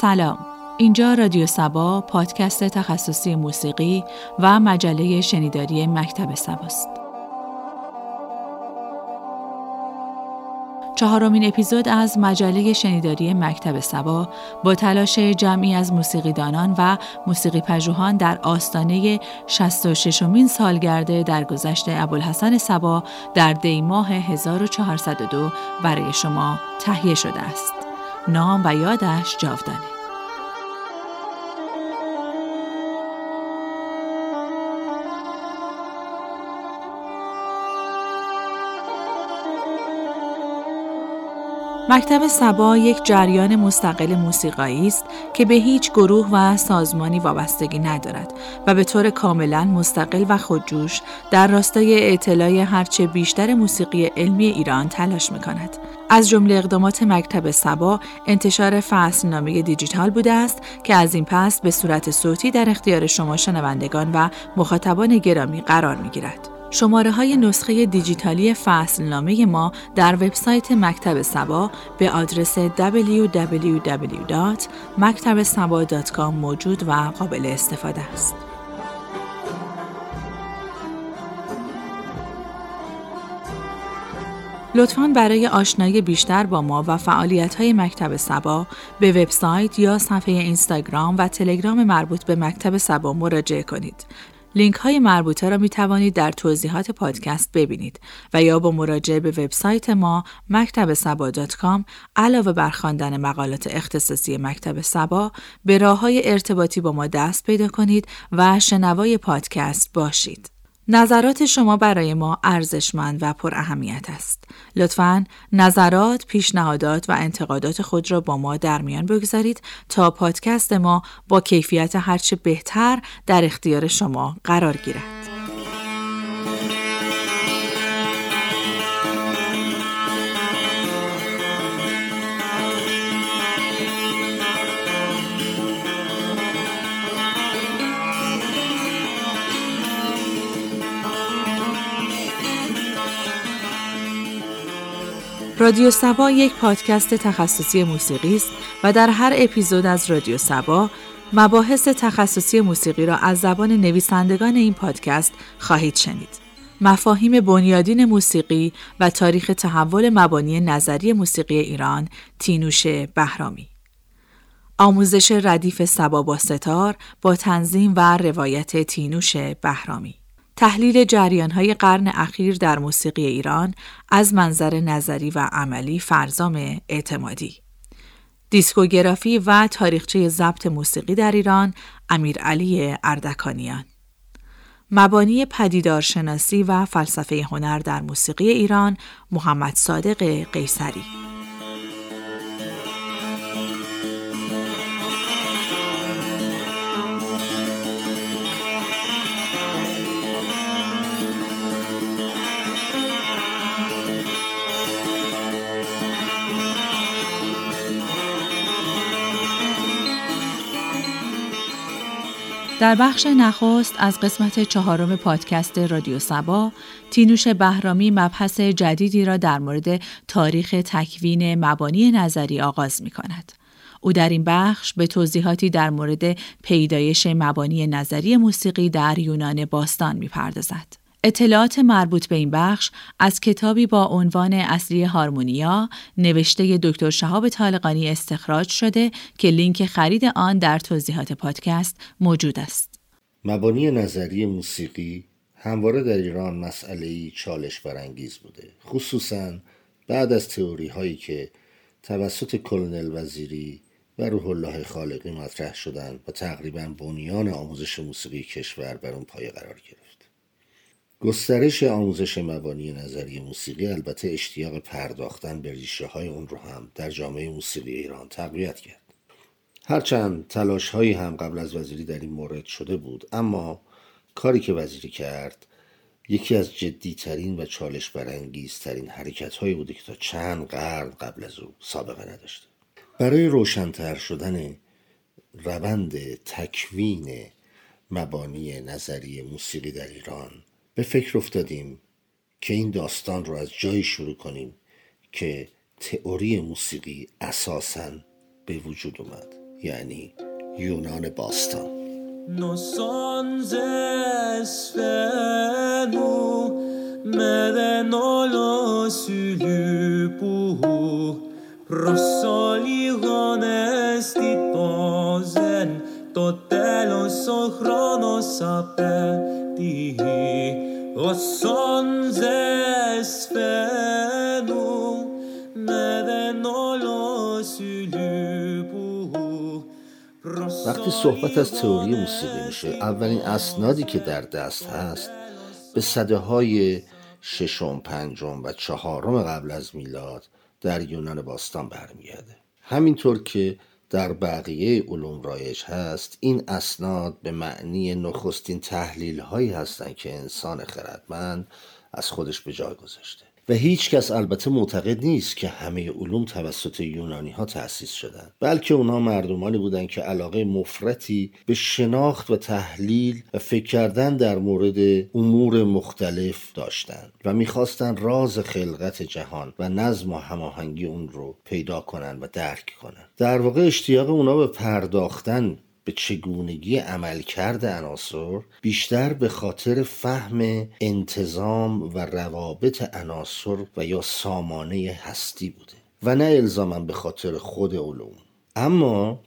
سلام، اینجا رادیو صبا، پادکست تخصصی موسیقی و مجله شنیداری مکتب صباست. چهارمین اپیزود از مجله شنیداری مکتب صبا با تلاش جمعی از موسیقیدانان و موسیقی‌پژوهان در آستانه 66مین سالگرد درگذشت ابوالحسن صبا در دی ماه 1402 برای شما تهیه شده است. نام و یادش جاودانه. مکتب صبا یک جریان مستقل موسیقایی است که به هیچ گروه و سازمانی وابستگی ندارد و به طور کاملا مستقل و خودجوش در راستای اطلاع هرچه بیشتر موسیقی علمی ایران تلاش می‌کند. از جمله اقدامات مکتب صبا انتشار فصلنامه دیجیتال بوده است که از این پس به صورت صوتی در اختیار شما شنوندگان و مخاطبان گرامی قرار می‌گیرد. شماره‌های نسخه دیجیتالی فصلنامه ما در وبسایت مکتب صبا به آدرس www.مکتبصبا.com موجود و قابل استفاده است. لطفاً برای آشنایی بیشتر با ما و فعالیت‌های مکتب صبا به وبسایت یا صفحه اینستاگرام و تلگرام مربوط به مکتب صبا مراجعه کنید. لینک های مربوطه را می توانید در توضیحات پادکست ببینید و یا با مراجعه به وبسایت ما مکتبصبا.com علاوه بر خواندن مقالات اختصاصی مکتب صبا به راه‌های ارتباطی با ما دست پیدا کنید و شنوای پادکست باشید. نظرات شما برای ما ارزشمند و پر اهمیت است. لطفاً نظرات، پیشنهادات و انتقادات خود را با ما در میان بگذارید تا پادکست ما با کیفیت هرچه بهتر در اختیار شما قرار گیرد. رادیو صبا یک پادکست تخصصی موسیقی است و در هر اپیزود از رادیو صبا مباحث تخصصی موسیقی را از زبان نویسندگان این پادکست خواهید شنید. مفاهیم بنیادین موسیقی و تاریخ تحول مبانی نظری موسیقی ایران، تینوش بهرامی. آموزش ردیف صبا با ستار با تنظیم و روایت تینوش بهرامی. تحلیل جریان‌های قرن اخیر در موسیقی ایران از منظر نظری و عملی، فرزام اعتمادی. دیسکوگرافی و تاریخچه ضبط موسیقی در ایران، امیرعلی اردکانیان. مبانی پدیدارشناسی و فلسفه هنر در موسیقی ایران، محمدصادق قیصری. در بخش نخست از قسمت چهارم پادکست رادیو صبا، تینوش بهرامی مبحث جدیدی را در مورد تاریخ تکوین مبانی نظری آغاز می کند. او در این بخش به توضیحاتی در مورد پیدایش مبانی نظری موسیقی در یونان باستان می پردازد. اطلاعات مربوط به این بخش از کتابی با عنوان اصلی هارمونیا نوشته دکتر شهاب طالقانی استخراج شده که لینک خرید آن در توضیحات پادکست موجود است. مبانی نظری موسیقی همواره در ایران مسئله‌ای چالش برانگیز بوده، خصوصاً بعد از تئوری‌هایی که توسط کلنل وزیری و روح الله خالقی مطرح شدند و تقریباً بنیان آموزش موسیقی کشور بر آن پایه قرار گرفت. گسترش آموزش مبانی نظری موسیقی البته اشتیاق پرداختن به ریشه‌های اون رو هم در جامعه موسیقی ایران تقویت کرد. هرچند تلاش‌هایی هم قبل از وزیری در این مورد شده بود، اما کاری که وزیری کرد یکی از جدی‌ترین و چالش برانگیزترین حرکت‌هایی بود که تا چند قرن قبل از او سابقه نداشت. برای روشن‌تر شدن روند تکوین مبانی نظری موسیقی در ایران به فکر افتادیم که این داستان رو از جایی شروع کنیم که تئوری موسیقی اساساً به وجود اومد، یعنی یونان باستان. وقتی صحبت از تئوری موسیقی میشه، اولین اسنادی که در دست هست به سده‌های ششم، پنجم و چهارم قبل از میلاد در یونان باستان برمیگرده. همینطور که در بقیه علوم رایج هست، این اسناد به معنی نخستین تحلیل هایی هستند که انسان خردمند از خودش به جای گذاشته و هیچ کس البته معتقد نیست که همه علوم توسط یونانی ها تأسیس شدند، بلکه اونها مردمانی بودند که علاقه مفرطی به شناخت و تحلیل و فکر کردن در مورد امور مختلف داشتند و میخواستند راز خلقت جهان و نظم و هماهنگی اون رو پیدا کنن و درک کنن. در واقع اشتیاق اونها به پرداختن به چگونگی عملکرد عناصر بیشتر به خاطر فهم انتظام و روابط عناصر و یا سامانه هستی بوده و نه الزاماً به خاطر خود علوم. اما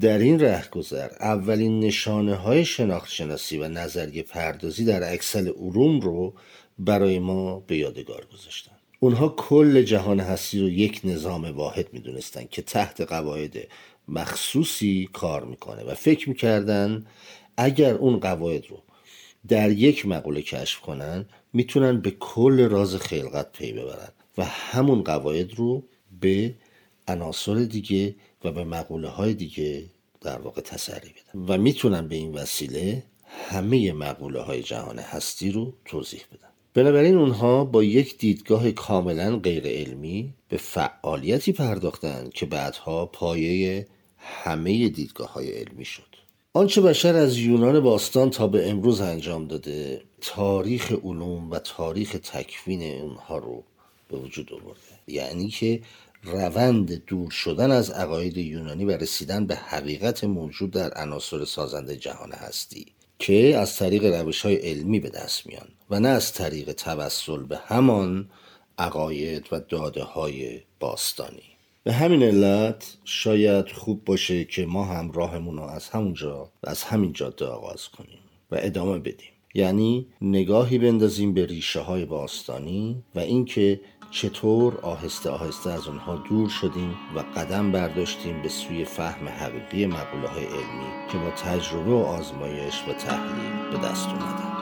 در این رهگذر اولین نشانه های شناخت شناسی و نظریه پردازی در اکثر علوم رو برای ما به یادگار گذاشتن. اونها کل جهان هستی رو یک نظام واحد می دونستن که تحت قواعد مخصوصی کار میکنه و فکر میکردن اگر اون قواعد رو در یک مقوله کشف کنن میتونن به کل راز خلقت پی ببرن و همون قواعد رو به عناصر دیگه و به مقوله های دیگه در واقع تسری بدن و میتونن به این وسیله همه مقوله های جهان هستی رو توضیح بدن. بنابراین اونها با یک دیدگاه کاملا غیر علمی به فعالیتی پرداختند که بعدها پایه همه دیدگاه‌های علمی شد. آنچه بشر از یونان باستان تا به امروز انجام داده، تاریخ علوم و تاریخ تکوین اونها رو به وجود آورده. یعنی که روند دور شدن از عقاید یونانی و رسیدن به حقیقت موجود در عناصر سازنده جهان هستی که از طریق روش‌های علمی به دست میان و نه از طریق توسل به همان عقاید و داده‌های باستانی. به همین علت شاید خوب باشه که ما هم راهمون رو از همونجا و از همین جاده آغاز کنیم و ادامه بدیم. یعنی نگاهی بندازیم به ریشه‌های باستانی و اینکه چطور آهسته آهسته از اونها دور شدیم و قدم برداشتیم به سوی فهم حقیقی مقوله‌های علمی که با تجربه و آزمایش و تحلیل به دست اومدن.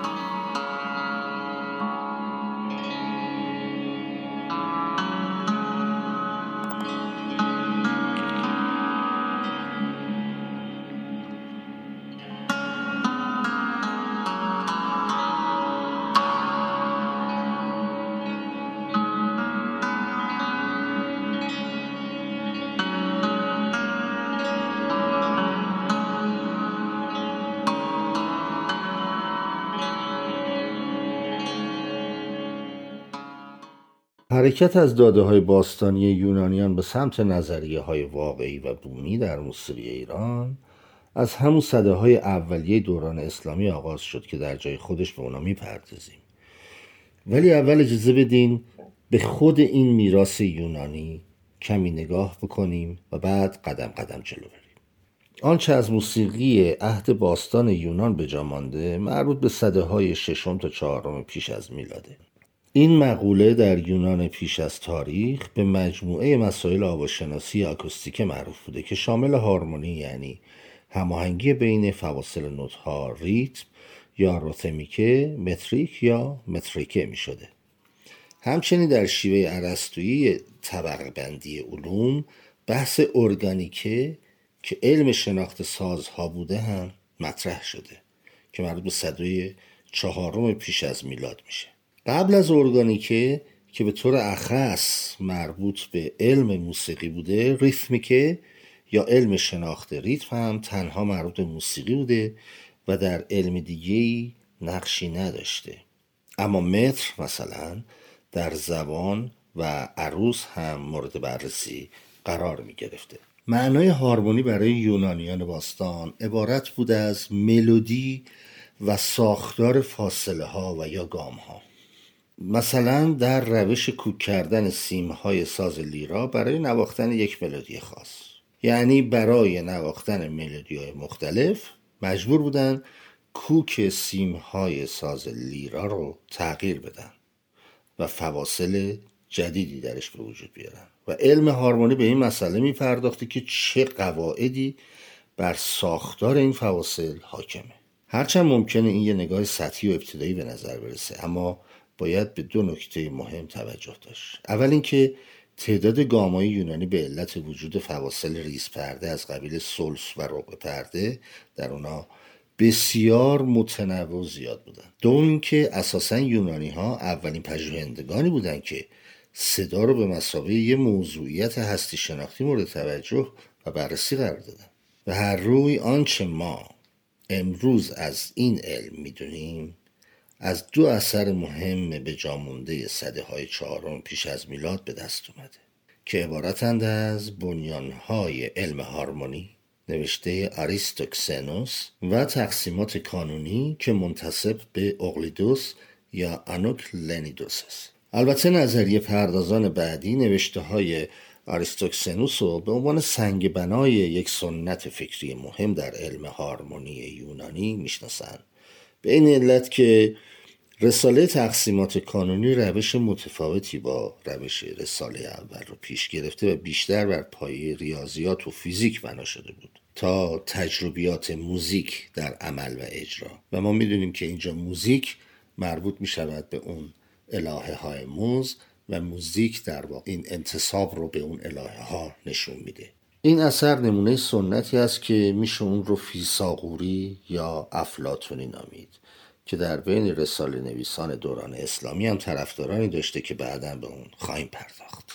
حرکت از داده‌های باستانی یونانیان به سمت نظریه‌های واقعی و بومی در موسیقی ایران از همون سده‌های اولیه دوران اسلامی آغاز شد که در جای خودش به اونا می‌پردازیم. ولی اول اجازه بدین به خود این میراث یونانی کمی نگاه بکنیم و بعد قدم قدم جلو بریم. آنچه از موسیقی عهد باستان یونان به جا مانده مربوط به سده‌های ششم تا چهارم پیش از میلاده. این مقوله در یونان پیش از تاریخ به مجموعه مسائل آواشناسی آکوستیک معروف بوده که شامل هارمونی یعنی هماهنگی بین فواصل نوت‌ها، ریتم یا ریتمیکه، متریک یا متریکه می شده. همچنین در شیوه ارسطویی طبقه بندی علوم بحث ارگانیکه که علم شناخت سازها بوده هم مطرح شده که مربوط به سده چهارم پیش از میلاد میشه. قبل از ارگانیکه که به طور اخص مربوط به علم موسیقی بوده، ریتمیکه یا علم شناخت ریتم هم تنها مربوط به موسیقی بوده و در علم دیگه‌ای نقشی نداشته. اما متر مثلا در زبان و عروض هم مورد بررسی قرار می گرفته. معنای هارمونی برای یونانیان باستان عبارت بود از ملودی و ساختار فاصله ها و یا گام ها. مثلا در روش کوک کردن سیم های ساز لیرا برای نواختن یک ملودی خاص، یعنی برای نواختن ملودی های مختلف مجبور بودن کوک سیم های ساز لیرا رو تغییر بدن و فواصل جدیدی درش به وجود بیارن. و علم هارمونی به این مسئله می پرداخته که چه قواعدی بر ساختار این فواصل حاکمه. هرچند ممکنه این یه نگاه سطحی و ابتدایی به نظر برسه، اما باید به دو نکته مهم توجه داشت. اول اینکه تعداد گام‌های یونانی به علت وجود فواصل ریز پرده از قبیل سولس و ربع پرده در اونا بسیار متنوع و زیاد بودن. دوم اینکه اساساً یونانی‌ها اولین پژوهندگانی بودند که صدا رو به مسابقه یه موضوعیت هستی شناختی مورد توجه و بررسی قرار دادن. و هر روی آنچه ما امروز از این علم می‌دونیم از دو اثر مهم به جا مونده سده‌های چهارم پیش از میلاد به دست اومده که عبارتند از بنیان‌های علم هارمونی نوشته آریستوکسنوس و تقسیمات کانونی که منتسب به اقلیدس یا آنوکلنیدوس است. البته نظریه پردازان بعدی نوشته‌های آریستوکسنوس رو به عنوان سنگ بنای یک سنت فکری مهم در علم هارمونی یونانی میشناسند، به این علت که رساله تقسیمات کانونی روش متفاوتی با روش رساله اول رو پیش گرفته و بیشتر بر پایه ریاضیات و فیزیک بنا شده بود تا تجربیات موزیک در عمل و اجرا. و ما میدونیم که اینجا موزیک مربوط میشود به اون الهه های موز و موزیک در واقع این انتصاب رو به اون الهه ها نشون میده. این اثر نمونه سنتی است که میشه اون رو فیثاغوری یا افلاطونی نامید که در بین رساله نویسان دوران اسلامی هم طرفدارانی داشته که بعداً به اون خواهیم پرداخت.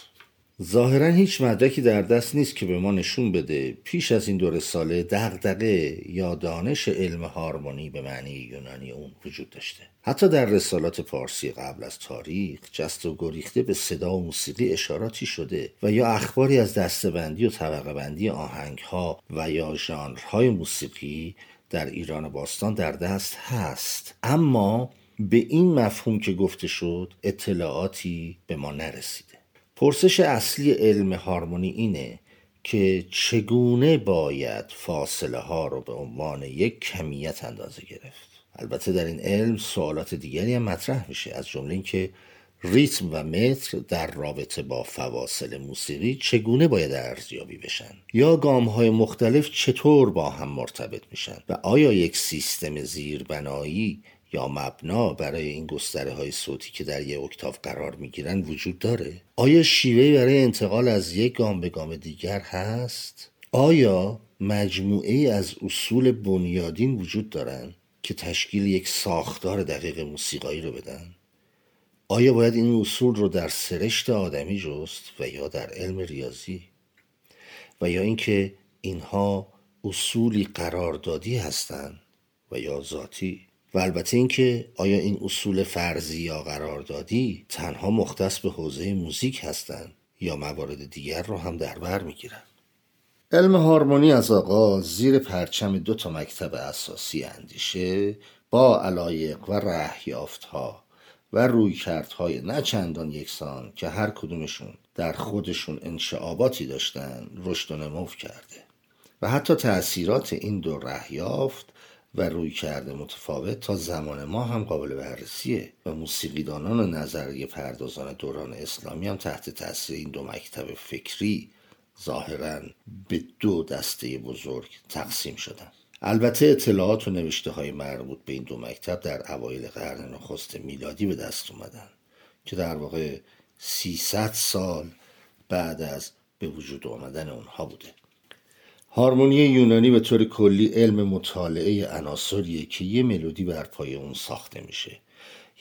ظاهراً هیچ مدرکی در دست نیست که به ما نشون بده پیش از این دو رساله دغدغه یا دانش علم هارمونی به معنی یونانی اون وجود داشته. حتی در رسالات پارسی قبل از تاریخ جست و گریخته به صدا و موسیقی اشاراتی شده و یا اخباری از دسته‌بندی و طبقه بندی آهنگ‌ها و یا ژانرهای موسیقی در ایران باستان در دست هست، اما به این مفهوم که گفته شد اطلاعاتی به ما نرسیده. پرسش اصلی علم هارمونی اینه که چگونه باید فاصله ها رو به عنوان یک کمیت اندازه گرفت. البته در این علم سوالات دیگری هم مطرح میشه، از جمله این که ریتم و متر در رابطه با فواصل موسیقی چگونه باید ارزیابی بشن، یا گام‌های مختلف چطور با هم مرتبط میشن و آیا یک سیستم زیربنایی یا مبنا برای این گستره‌های صوتی که در یک اکتاو قرار میگیرن وجود داره؟ آیا شیوهی برای انتقال از یک گام به گام دیگر هست؟ آیا مجموعه‌ای از اصول بنیادین وجود دارن که تشکیل یک ساختار دقیق موسیقایی رو بدن؟ آیا باید این اصول رو در سرشت آدمی جست و یا در علم ریاضی؟ و یا اینکه اینها اصولی قراردادی هستند و یا ذاتی؟ و البته اینکه آیا این اصول فرضی یا قراردادی تنها مختص به حوزه موزیک هستند یا موارد دیگر رو هم در بر میگیرن؟ علم هارمونی از آغاز زیر پرچم دو تا مکتب اساسی اندیشه با علایق و رأیافت‌ها و رویکردهای نه چندان یکسان که هر کدومشون در خودشون انشعاباتی داشتن رشد و نمو کرده و حتی تأثیرات این دو رأیافت و رویکرد متفاوت تا زمان ما هم قابل بررسیه و موسیقیدانان و نظریه پردازان دوران اسلامی هم تحت تأثیر این دو مکتب فکری ظاهراً به دو دسته بزرگ تقسیم شدن. البته اطلاعات و نوشته‌های مربوط به این دو مکتب در اوایل قرن نخست میلادی به دست اومدن که در واقع 300 سال بعد از به وجود آمدن اونها بوده. هارمونی یونانی به طور کلی علم مطالعه عناصریه که یه ملودی بر پایه اون ساخته میشه،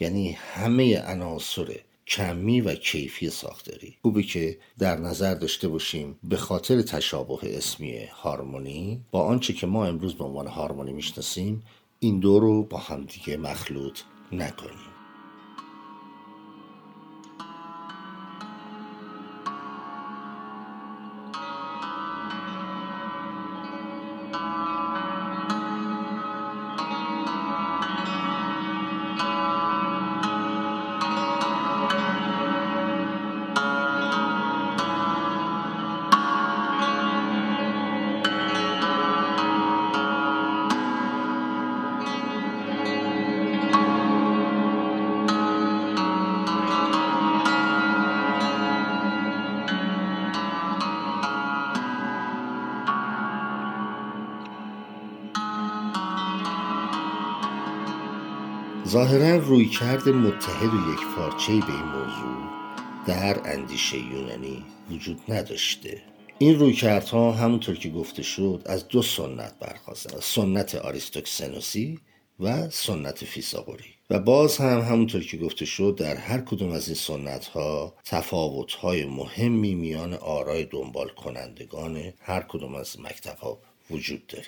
یعنی همه عناصر کمی و کیفی ساختاری. خوبه که در نظر داشته باشیم به خاطر تشابه اسمی هارمونی با آنچه که ما امروز به عنوان هارمونی میشناسیم این دو رو با هم دیگه مخلوط نکنیم. ظاهراً رویکرد متحد و یکپارچه‌ای به این موضوع در اندیشه یونانی وجود نداشته. این رویکردها همونطور که گفته شد از دو سنت برخاستند، سنت آریستوکسنوسی و سنت فیثاغوری، و باز هم همونطور که گفته شد در هر کدوم از این سنت‌ها تفاوت‌های مهمی میان آرای دنبال کنندگان هر کدوم از مکتب‌ها وجود داره.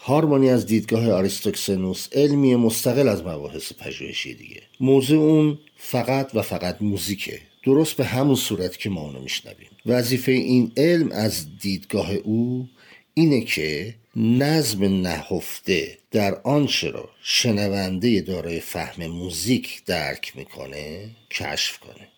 هارمونی از دیدگاه آریستوکسنوس علمی مستقل از مباحث پژوهشی دیگه. موضوع اون فقط و فقط موزیکه، درست به همون صورت که ما اونو میشنویم. وظیفه این علم از دیدگاه او اینه که نظم نهفته در آنچه را شنونده دارای فهم موزیک درک میکنه کشف کنه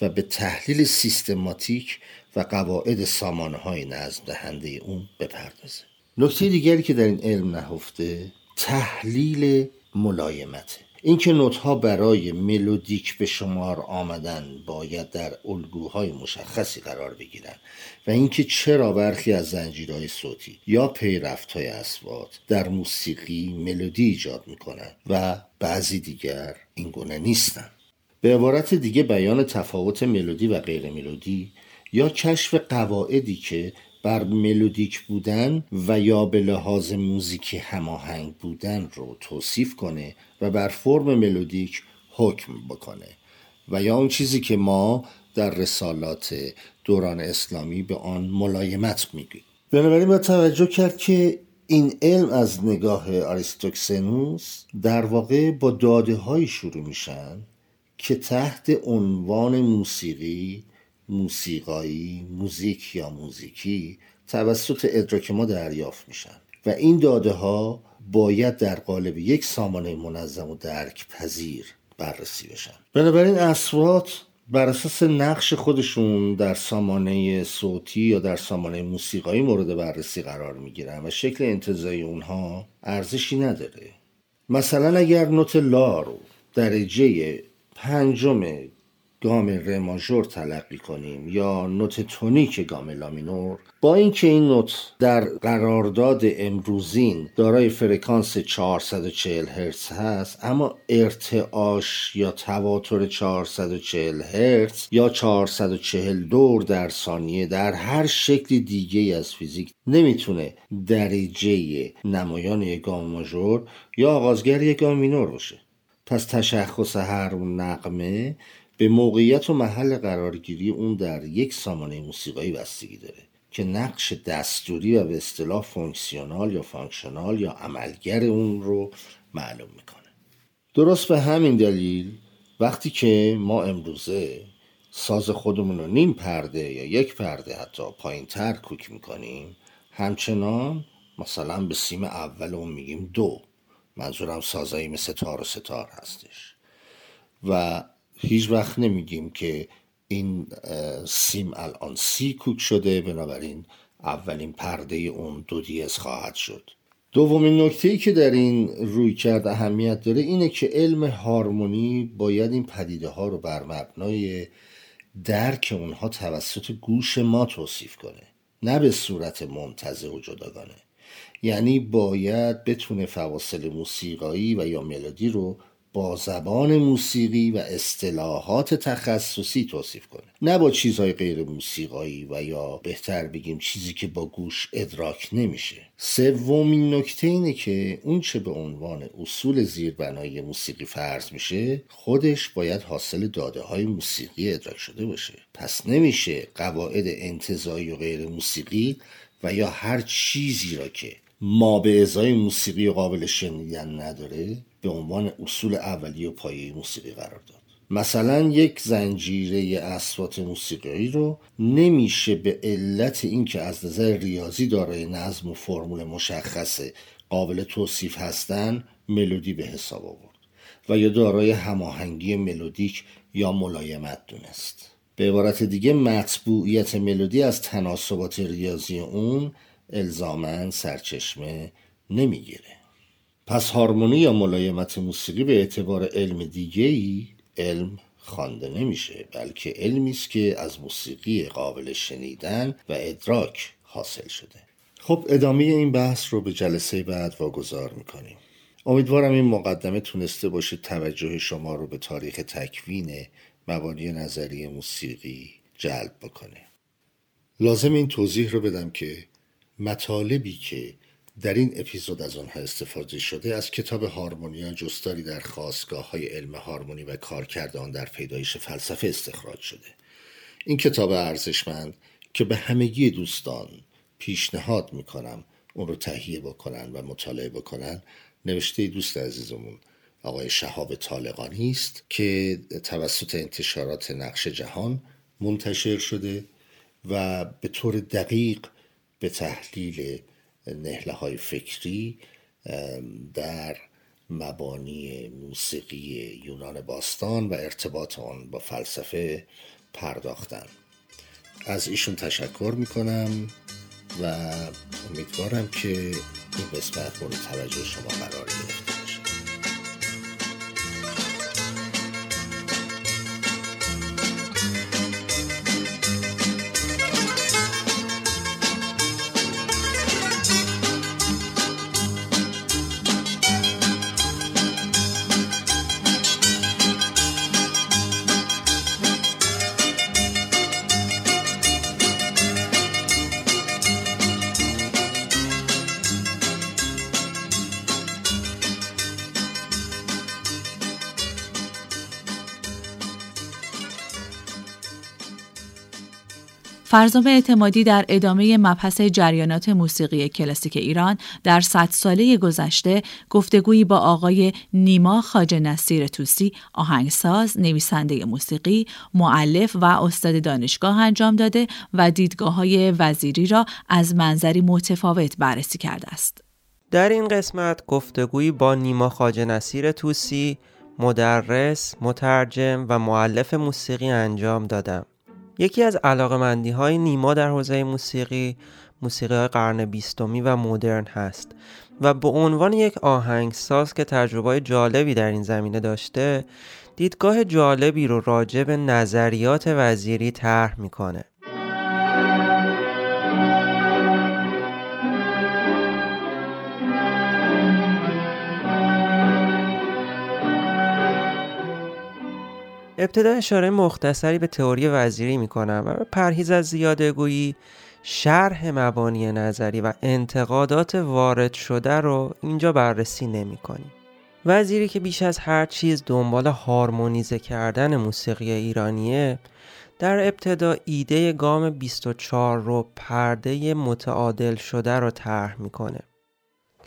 و به تحلیل سیستماتیک و قواعد سامانه‌های نظم دهنده اون بپردازه. نکته دیگری که در این علم نهفته تحلیل ملایمته. اینکه نوت‌ها برای ملودیک به شمار آمدن باید در الگوهای مشخصی قرار بگیرند و اینکه چرا برخی از زنجیرهای صوتی یا پیرفت‌های اصوات در موسیقی ملودی ایجاد می‌کنند و بعضی دیگر اینگونه نیستند. به عبارت دیگه بیان تفاوت ملودی و غیر ملودی یا کشف قواعدی که بر ملودیک بودن و یا به لحاظ موزیکی هماهنگ بودن رو توصیف کنه و بر فرم ملودیک حکم بکنه، و یا اون چیزی که ما در رسالات دوران اسلامی به آن ملایمت میگیم. بنابراین با توجه کرد که این علم از نگاه آریستوکسنوس در واقع با داده‌هایی شروع میشن که تحت عنوان موسیقایی، موزیک یا موزیکی توسط ادراک ما دریافت میشن و این داده ها باید در قالب یک سامانه منظم و درک پذیر بررسی بشن. بنابراین اصوات بر اساس نقش خودشون در سامانه صوتی یا در سامانه موسیقایی مورد بررسی قرار میگیرن و شکل انتزاعی اونها ارزشی نداره. مثلا اگر نوت لا رو درجه پنجم گام ره ماژور تلقی کنیم یا نوت تونیک گام لا مینور، با اینکه این نوت در قرارداد امروزین دارای فرکانس 440 هرتز هست، اما ارتعاش یا تواتر 440 هرتز یا 440 دور در ثانیه در هر شکل دیگه از فیزیک نمیتونه درجه نمایان گام ماژور یا آغازگر یک گام مینور باشه. پس تشخیص هر نغمه به موقعیت و محل قرارگیری اون در یک سامانه موسیقایی بستگی داره که نقش دستوری و به اصطلاح فانکشنال یا عملگر اون رو معلوم میکنه. درست به همین دلیل وقتی که ما امروزه ساز خودمون رو نیم پرده یا یک پرده حتی پایین تر کوک میکنیم، همچنان مثلا به سیم اول اون میگیم دو، منظورم سازایی مثل تار و ستار هستش، و هیچ وقت نمیگیم که این سیم الان سی کوک شده، بنابراین اولین پرده اون دو دیز خواهد شد. دومین نکته‌ای که در این رویکرد اهمیت داره اینه که علم هارمونی باید این پدیده ها رو بر مبنای درک اونها توسط گوش ما توصیف کنه، نه به صورت ممتزه و جداگانه. یعنی باید بتونه فواصل موسیقایی و یا ملودی رو با زبان موسیقی و اصطلاحات تخصصی توصیف کنه، نه با چیزهای غیر موسیقایی و یا بهتر بگیم چیزی که با گوش ادراک نمیشه. سومین نکته اینه که اون چه به عنوان اصول زیربنای موسیقی فرض میشه خودش باید حاصل داده های موسیقی ادراک شده باشه. پس نمیشه قواعد انتزاعی و غیر موسیقی و یا هر چیزی را که ما به ازای موسیقی قابل شنیدن نداره به عنوان اصول اولیه و پایه‌ی موسیقی قرار داد. مثلا یک زنجیره اصوات موسیقی رو نمیشه به علت اینکه از نظر ریاضی دارای نظم و فرمول مشخص قابل توصیف هستن ملودی به حساب آورد و یا دارای هماهنگی ملودیک یا ملایمت دونست. به عبارت دیگه مطبوعیت ملودی از تناسبات ریاضی اون الزاماً سرچشمه نمیگیره. پس هارمونی یا ملایمت موسیقی به اعتبار علم دیگه‌ای علم خوانده نمیشه، بلکه علمی است که از موسیقی قابل شنیدن و ادراک حاصل شده. خب ادامه این بحث رو به جلسه بعد واگذار میکنیم. امیدوارم این مقدمه تونسته باشه توجه شما رو به تاریخ تکوین مبانی نظریه موسیقی جلب بکنه. لازم این توضیح رو بدم که مطالبی که در این اپیزود از آنها استفاده شده از کتاب هارمونیا، جستاری در خاستگاه‌های علم هارمونی و کارکرد آن در پیدایش فلسفه استخراج شده. این کتاب ارزشمند که به همگی دوستان پیشنهاد میکنم اون رو تهیه بکنن و مطالعه بکنن، نوشته دوست عزیزمون آقای شهاب طالقانی است که توسط انتشارات نقش جهان منتشر شده و به طور دقیق به تحلیل نهله‌های فکری در مبانی موسیقی یونان باستان و ارتباط آن با فلسفه پرداختن. از ایشون تشکر میکنم و امیدوارم که این قسمت مورد توجه شما قرار گرفته باشه. فرزام اعتمادی در ادامه مبحث جریانات موسیقی کلاسیک ایران در 100 ساله گذشته گفتگویی با آقای نیما خواجه نصیر طوسی، آهنگساز، نویسنده موسیقی، مؤلف و استاد دانشگاه انجام داده و دیدگاه‌های وزیری را از منظری متفاوت بررسی کرده است. در این قسمت گفتگویی با نیما خواجه نصیر طوسی، مدرس، مترجم و مؤلف موسیقی انجام دادم. یکی از علاقه‌مندی‌های نیما در حوزه موسیقی قرن بیستمی و مدرن هست و به عنوان یک آهنگساز که تجربه جالبی در این زمینه داشته، دیدگاه جالبی رو راجع به نظریات وزیری طرح می‌کنه. ابتدا اشاره مختصری به تئوری وزیری میکنم و به پرهیز از زیادگویی، شرح مبانی نظری و انتقادات وارد شده رو اینجا بررسی نمیکنیم. وزیری که بیش از هر چیز دنبال هارمونیزه کردن موسیقی ایرانیه، در ابتدا ایده گام 24 رو پرده متعادل شده رو طرح میکنه.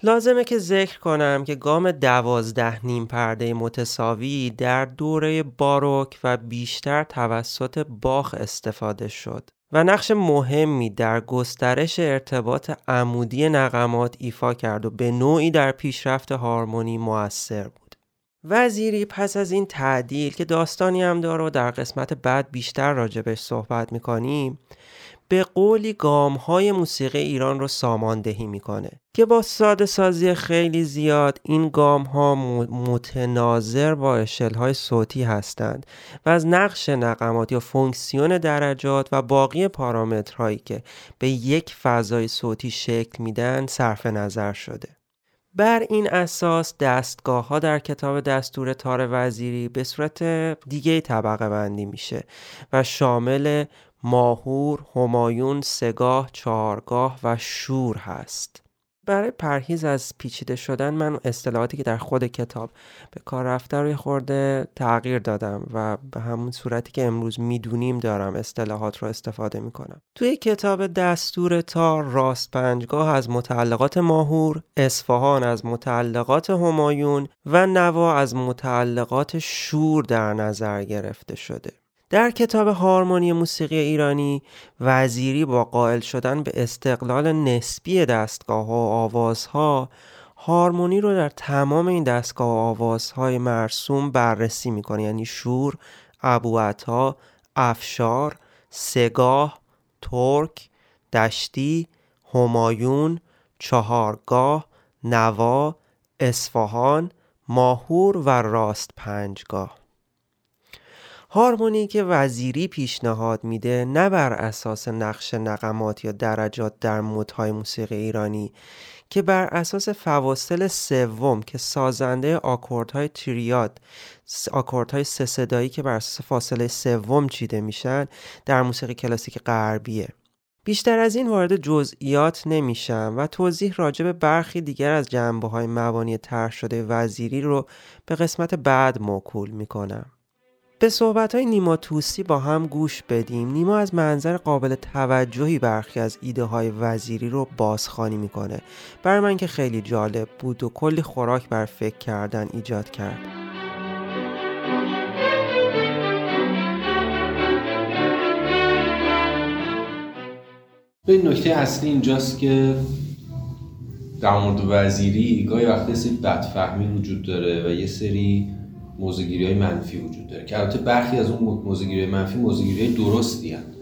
لازمه که ذکر کنم که گام 12 نیم پرده متساوی در دوره باروک و بیشتر توسط باخ استفاده شد و نقش مهمی در گسترش ارتباط عمودی نغمات ایفا کرد و به نوعی در پیشرفت هارمونی مؤثر بود. وزیری پس از این تعدیل که داستانی هم داره و در قسمت بعد بیشتر راجبش صحبت میکنیم، به قولی گام‌های موسیقی ایران رو ساماندهی می‌کنه که با ساده‌سازی خیلی زیاد این گام‌ها متناظر با اشل‌های صوتی هستند و از نقش نغمات یا فونکسیون درجات و باقی پارامترهایی که به یک فضای صوتی شکل میدن صرف نظر شده. بر این اساس دستگاه‌ها در کتاب دستور تار وزیری به صورت دیگه طبقه بندی میشه و شامل ماهور، همایون، سگاه، چهارگاه و شور هست. برای پرهیز از پیچیده شدن من اصطلاحاتی که در خود کتاب به کار رفته رو خورده تغییر دادم و به همون صورتی که امروز میدونیم دارم اصطلاحات رو استفاده میکنم. توی کتاب دستور تار، راست پنجگاه از متعلقات ماهور، اصفهان از متعلقات همایون و نوا از متعلقات شور در نظر گرفته شده. در کتاب هارمونی موسیقی ایرانی، وزیری با قائل شدن به استقلال نسبی دستگاه‌ها و آوازها، هارمونی رو در تمام این دستگاه و آوازهای مرسوم بررسی می‌کنه، یعنی شور، ابوعطا، افشار، سگاه، ترک، دشتی، همایون، چهارگاه، نوا، اصفهان، ماهور و راست پنجگاه. هارمونی که وزیری پیشنهاد میده نه بر اساس نقش نغمات یا درجات در مت‌های موسیقی ایرانی که بر اساس فواصل سوم که سازنده آکوردهای تریاد، آکوردهای سه صدایی که بر اساس فاصله سوم چیده میشن در موسیقی کلاسیک غربیه. بیشتر از این وارد جزئیات نمیشم و توضیح راجع به برخی دیگر از جنبه‌های مبانی طرح شده وزیری رو به قسمت بعد موکول میکنم. به صحبت‌های نیما طوسی با هم گوش بدیم. نیما از منظر قابل توجهی برخی از ایده‌های وزیری رو بازخوانی میکنه. برای من که خیلی جالب بود و کلی خوراک بر فکر کردن ایجاد کرد. این نکته اصلی اینجاست که در مورد وزیری گاهی وقتا سری بدفهمی وجود داره و یه سری موزه‌گیری‌های منفی وجود داره که البته برخی از اون موزه‌گیری‌های منفی موزه‌گیری‌های درستی هستند،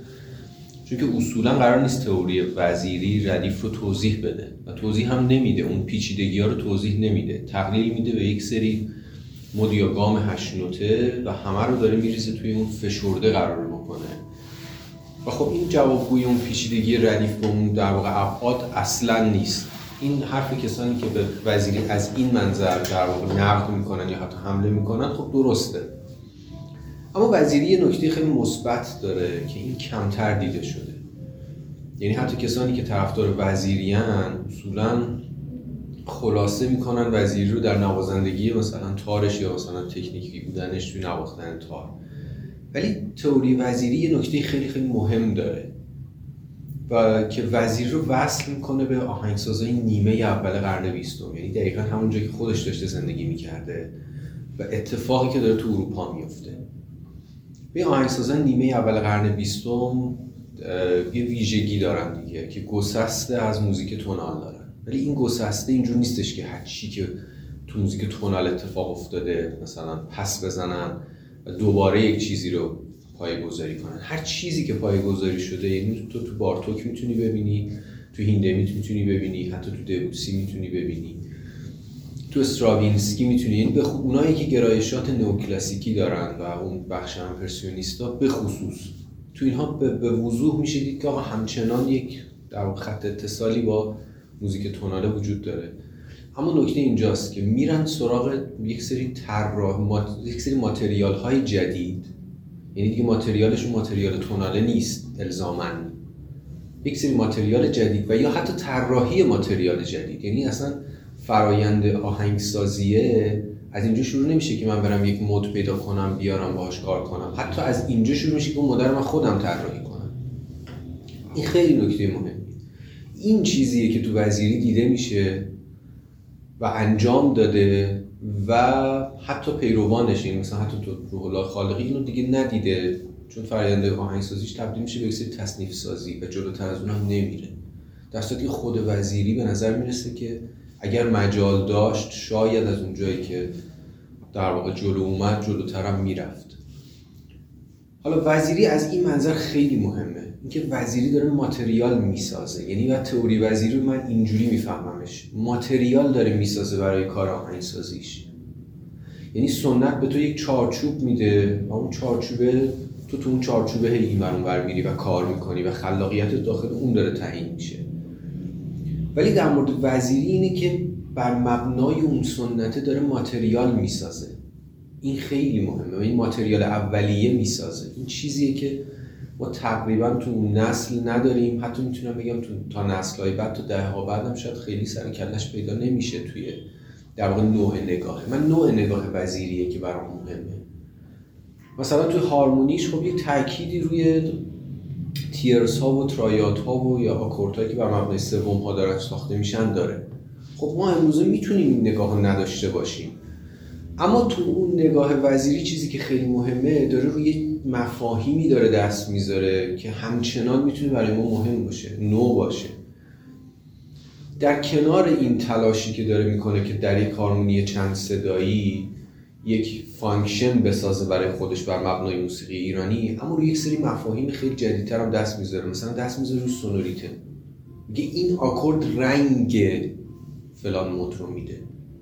چون که اصولا قرار نیست تئوری وزیری ردیف رو توضیح بده و توضیح هم نمیده، اون پیچیدگی‌ها رو توضیح نمیده، تقلیل میده به یک سری مد یا گام هشت نوته و همه رو داره میریزه توی اون فشرده قرار میکنه. و خب این جوابگوی اون پیچیدگی ردیف به اون در واقع ابعاد اصلا نیست. این حرف کسانی که به وزیری از این منظر در واقع نقد میکنن یا حتی حمله میکنن خب درسته، اما وزیری یه نکته خیلی مثبت داره که این کمتر دیده شده. یعنی حتی کسانی که طرفدار وزیریان اصولا خلاصه میکنن وزیری رو در نوازندگی مثلا تارش یا مثلا تکنیکی بودنش توی نواختن تار، ولی تئوری وزیری یه نکته خیلی خیلی مهم داره و که وزیری رو وصل میکنه به آهنگسازای نیمه اول قرن 20، یعنی دقیقاً همونجا که خودش داشته زندگی میکرده و اتفاقی که داره تو اروپا میفته. به آهنگسازای نیمه اول قرن 20 یه ویژگی دارن دیگه که گسسته از موزیک تونال دارن، ولی این گسسته اینجور نیستش که هر چی که تو موزیک تونال اتفاق افتاده مثلا پس بزنن دوباره یک چیزی رو پایه‌گذاری کنن. هر چیزی که پایه‌گذاری شده، یعنی تو بارتوک میتونی ببینی، تو هینده میتونی ببینی، حتی تو دبوسی میتونی ببینی، تو استراوینسکی میتونی، یعنی به اونایی که گرایشات نئوکلاسیکی دارن و اون بخش امپرسیونیستا به خصوص تو اینها به وضوح میشه دید که آقا همچنان یک در خط اتصالی با موزیک توناله وجود داره. اما نکته اینجاست که میرن سراغ یک سری ماتریال های جدید، یعنی دیگه ماتریالشون ماتریال توناله نیست الزاماً، یک سری ماتریال جدید و یا حتی طراحی ماتریال جدید. یعنی اصلا فرایند آهنگسازیه از اینجا شروع نمیشه که من برم یک مد پیدا کنم بیارم باهاش کار کنم، حتی از اینجا شروع میشه که مدل من خودم طراحی کنم. این خیلی نکته مهمه. این چیزیه که تو وزیری دیده میشه و انجام داده و حتی پیروانش، این مثلا حتی تو روح الله خالقی اینو دیگه ندیده، چون فرآیند آهنگسازیش تبدیل میشه به یک سری تصنیف سازی و جلوتر از اون هم نمیره. در صورتی که خود وزیری به نظر میرسه که اگر مجال داشت شاید از اون جایی که در واقع جلو اومد جلوتر هم میرفت. حالا وزیری از این منظر خیلی مهمه، اینکه وزیری داره ماتریال میسازه. یعنی و تئوری وزیری من اینجوری میفهممش، ماتریال داره میسازه برای کار آهنگسازیش. یعنی سنت به تو یک چارچوب میده و اون چارچوبه تو اون چارچوبه اینور اونور میری و کار میکنی و خلاقیت داخل اون داره تعیین میشه. ولی در مورد وزیری اینه که بر مبنای اون سنت داره ماتریال میسازه. این خیلی مهمه. این ماتریال اولیه میسازه. این چیزیه که ما تقریبا تو نسل نداریم. حتی میتونم بگم تا نسل‌های بعد، تا دهه‌ها بعد هم شاید خیلی سر کلش پیدا نمیشه توی در واقع نوع نگاهه. من نوع نگاه وزیریه که برام مهمه. مثلا توی هارمونیش خب یه تأکیدی روی تیرز ها و ترایات ها و یا آکوردهایی که بر مبنای سوم ها دارن ساخته میشن داره. خب ما امروزه میتونیم این نگاهو نداشته باشیم. اما تو اون نگاه وزیری چیزی که خیلی مهمه داره روی مفاهیمی داره دست میذاره که همچنان میتونه برای ما مهم باشه، نو باشه. در کنار این تلاشی که داره میکنه که در یک هارمونی چند صدایی یک فانکشن بسازه برای خودش بر مبنای موسیقی ایرانی، اما روی یک سری مفاهیم خیلی جدیدتر هم دست میذاره. مثلا دست میذاره روی سونوریته، میگه این آکورد رنگ فلان مت رو میده.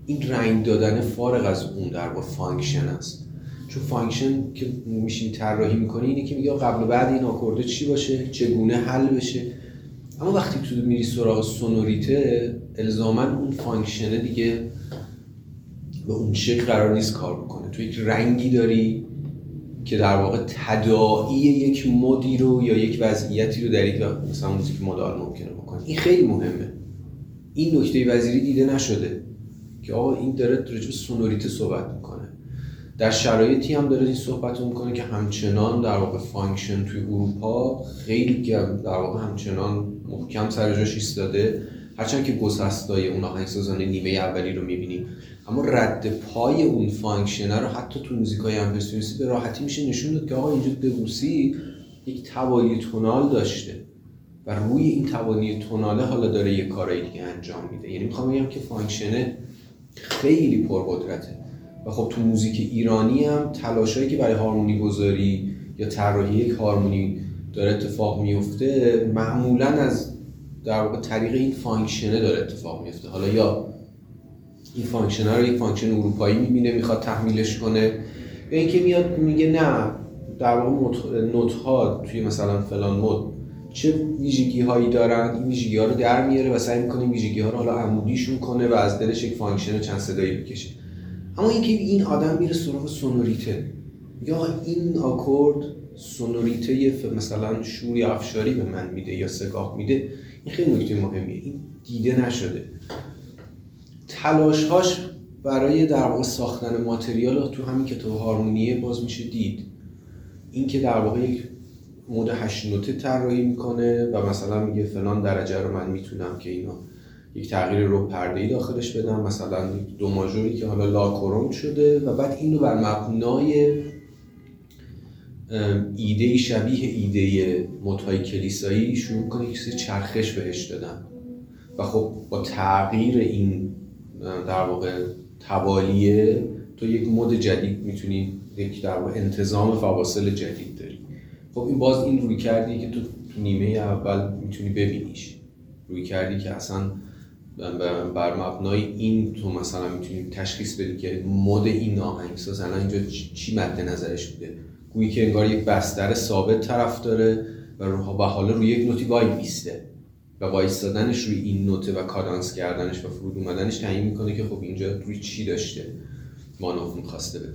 این رنگ دادن فارغ از اون در واقع فانکشن است، چون فانکشن که میشین طراحی میکنی اینه که میگه قبل و بعد این آکورد چی باشه، چگونه حل بشه، اما وقتی تو میری سراغ سونوریته الزاماً اون فانکشنه دیگه به اون شکل قرار نیست کار بکنه. تو یک رنگی داری که در واقع تداعی یک مودی رو یا یک وضعیتی رو در یک مثلا موزیک مدال ممکنه بکنه. این خیلی مهمه. این نکته وزیری دیده نشده که آقا این داره راجع به سونوریته صحبت میکنه. در شرایطی هم داره این صحبت میکنه که همچنان در واقع فانکشن توی اروپا خیلی در واقع همچنان محکم سر جاش ایستاده، هرچند که گسستای اون آهنگسازان نیمه اولی رو میبینیم، اما رد پای اون فانکشنه رو حتی تو موزیکای امپرسیونیستی به راحتی میشه نشون داد که آقا اینجا دبوسی یک توالی تونال داشته و روی این توالی توناله حالا داره یه کارایی دیگه انجام میده. یعنی میخوام بگم که فانکشنه خیلی پرقدرته و خب تو موزیک ایرانی هم تلاشایی که برای هارمونی گذاری یا طراحی یک هارمونی داره اتفاق میفته معمولا از در واقع طریق این فانکشنه داره اتفاق میفته. حالا یا این فانکشنه رو یک فانکشن اروپایی میبینه میخواد تحمیلش کنه، یا اینکه میاد میگه نه در واقع نوت ها توی مثلا فلان مود چه ویژگی هایی دارن، این ویژگی ها رو در میاره و سعی میکنه ویژگی ها رو حالا عمودیشون کنه و از دلش یک فانکشن چند صدایی بکشه. اما اینکه این آدم میره سراغ سونوریته، یا این آکورد سونوریته مثلا شور یا افشاری به من میده یا سگاه میده، این خیلی نکته مهمیه. این دیده نشده. تلاش‌هاش برای در واقع ساختن ماتریال تو همین کتاب هارمونیه باز میشه دید. اینکه در واقع یک مود 8 نوته طراحی میکنه و مثلا میگه فلان درجه رو من میتونم که اینو یک تغییر رو پرده‌ای داخلش بدم، مثلا دو ماژوری که حالا لا کروم شده و بعد اینو بر مبنای ایده شبیه ایده مت‌های کلیسایی شروع می‌کنه یک سری چرخش بهش دادن و خب با تغییر این در واقع توالیه تو یک مود جدید میتونی یک در واقع انتظام فواصل جدید داری. خب این باز این روی کردی که تو نیمه اول میتونی ببینیش، روی کردی که اصلا بر مبنای این تو مثلا میتونی تشخیص بدی که مود این آهنگساز الان اینجا چی مد نظرش بوده، گویی که انگار یک بستر ثابت طرف داره و حالا روی یک نوتی وای میسته و وایستادنش روی این نوته و کادانس کردنش و فرود اومدنش تعیین میکنه که خب اینجا روی چی داشته مانور خواسته بده.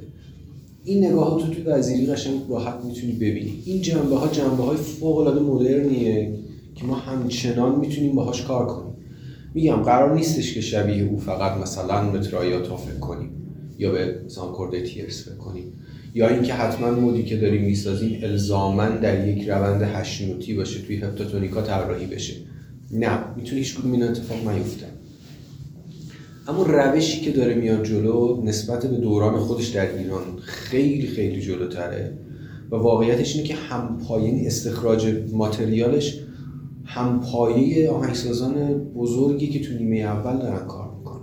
این نگاهاتو تو وزیری قشنگ راحت میتونی ببینی. این جنبه‌های فوق العاده مدرنیه که ما همچنان میتونیم باهاش کار کنیم. میگم قرار نیستش که شبیه او فقط مثلا مترایاتا فکر کنیم یا به سانکورد تیرس فکر کنیم، یا اینکه حتما مودی که داریم میسازیم الزاماً در یک روند هشت نوتی باشه توی هپتاتونیکا طراحی بشه. نه، میتونه هیچ کدوم اینا اتفاق نیفته. اما روشی که داره میاد جلو نسبت به دوران خودش در ایران خیلی خیلی جلوتره و واقعیتش اینه که همپایه استخراج ماتریالش همپایه آهنگسازان بزرگی که تو نیمه اول دارن کار میکنن.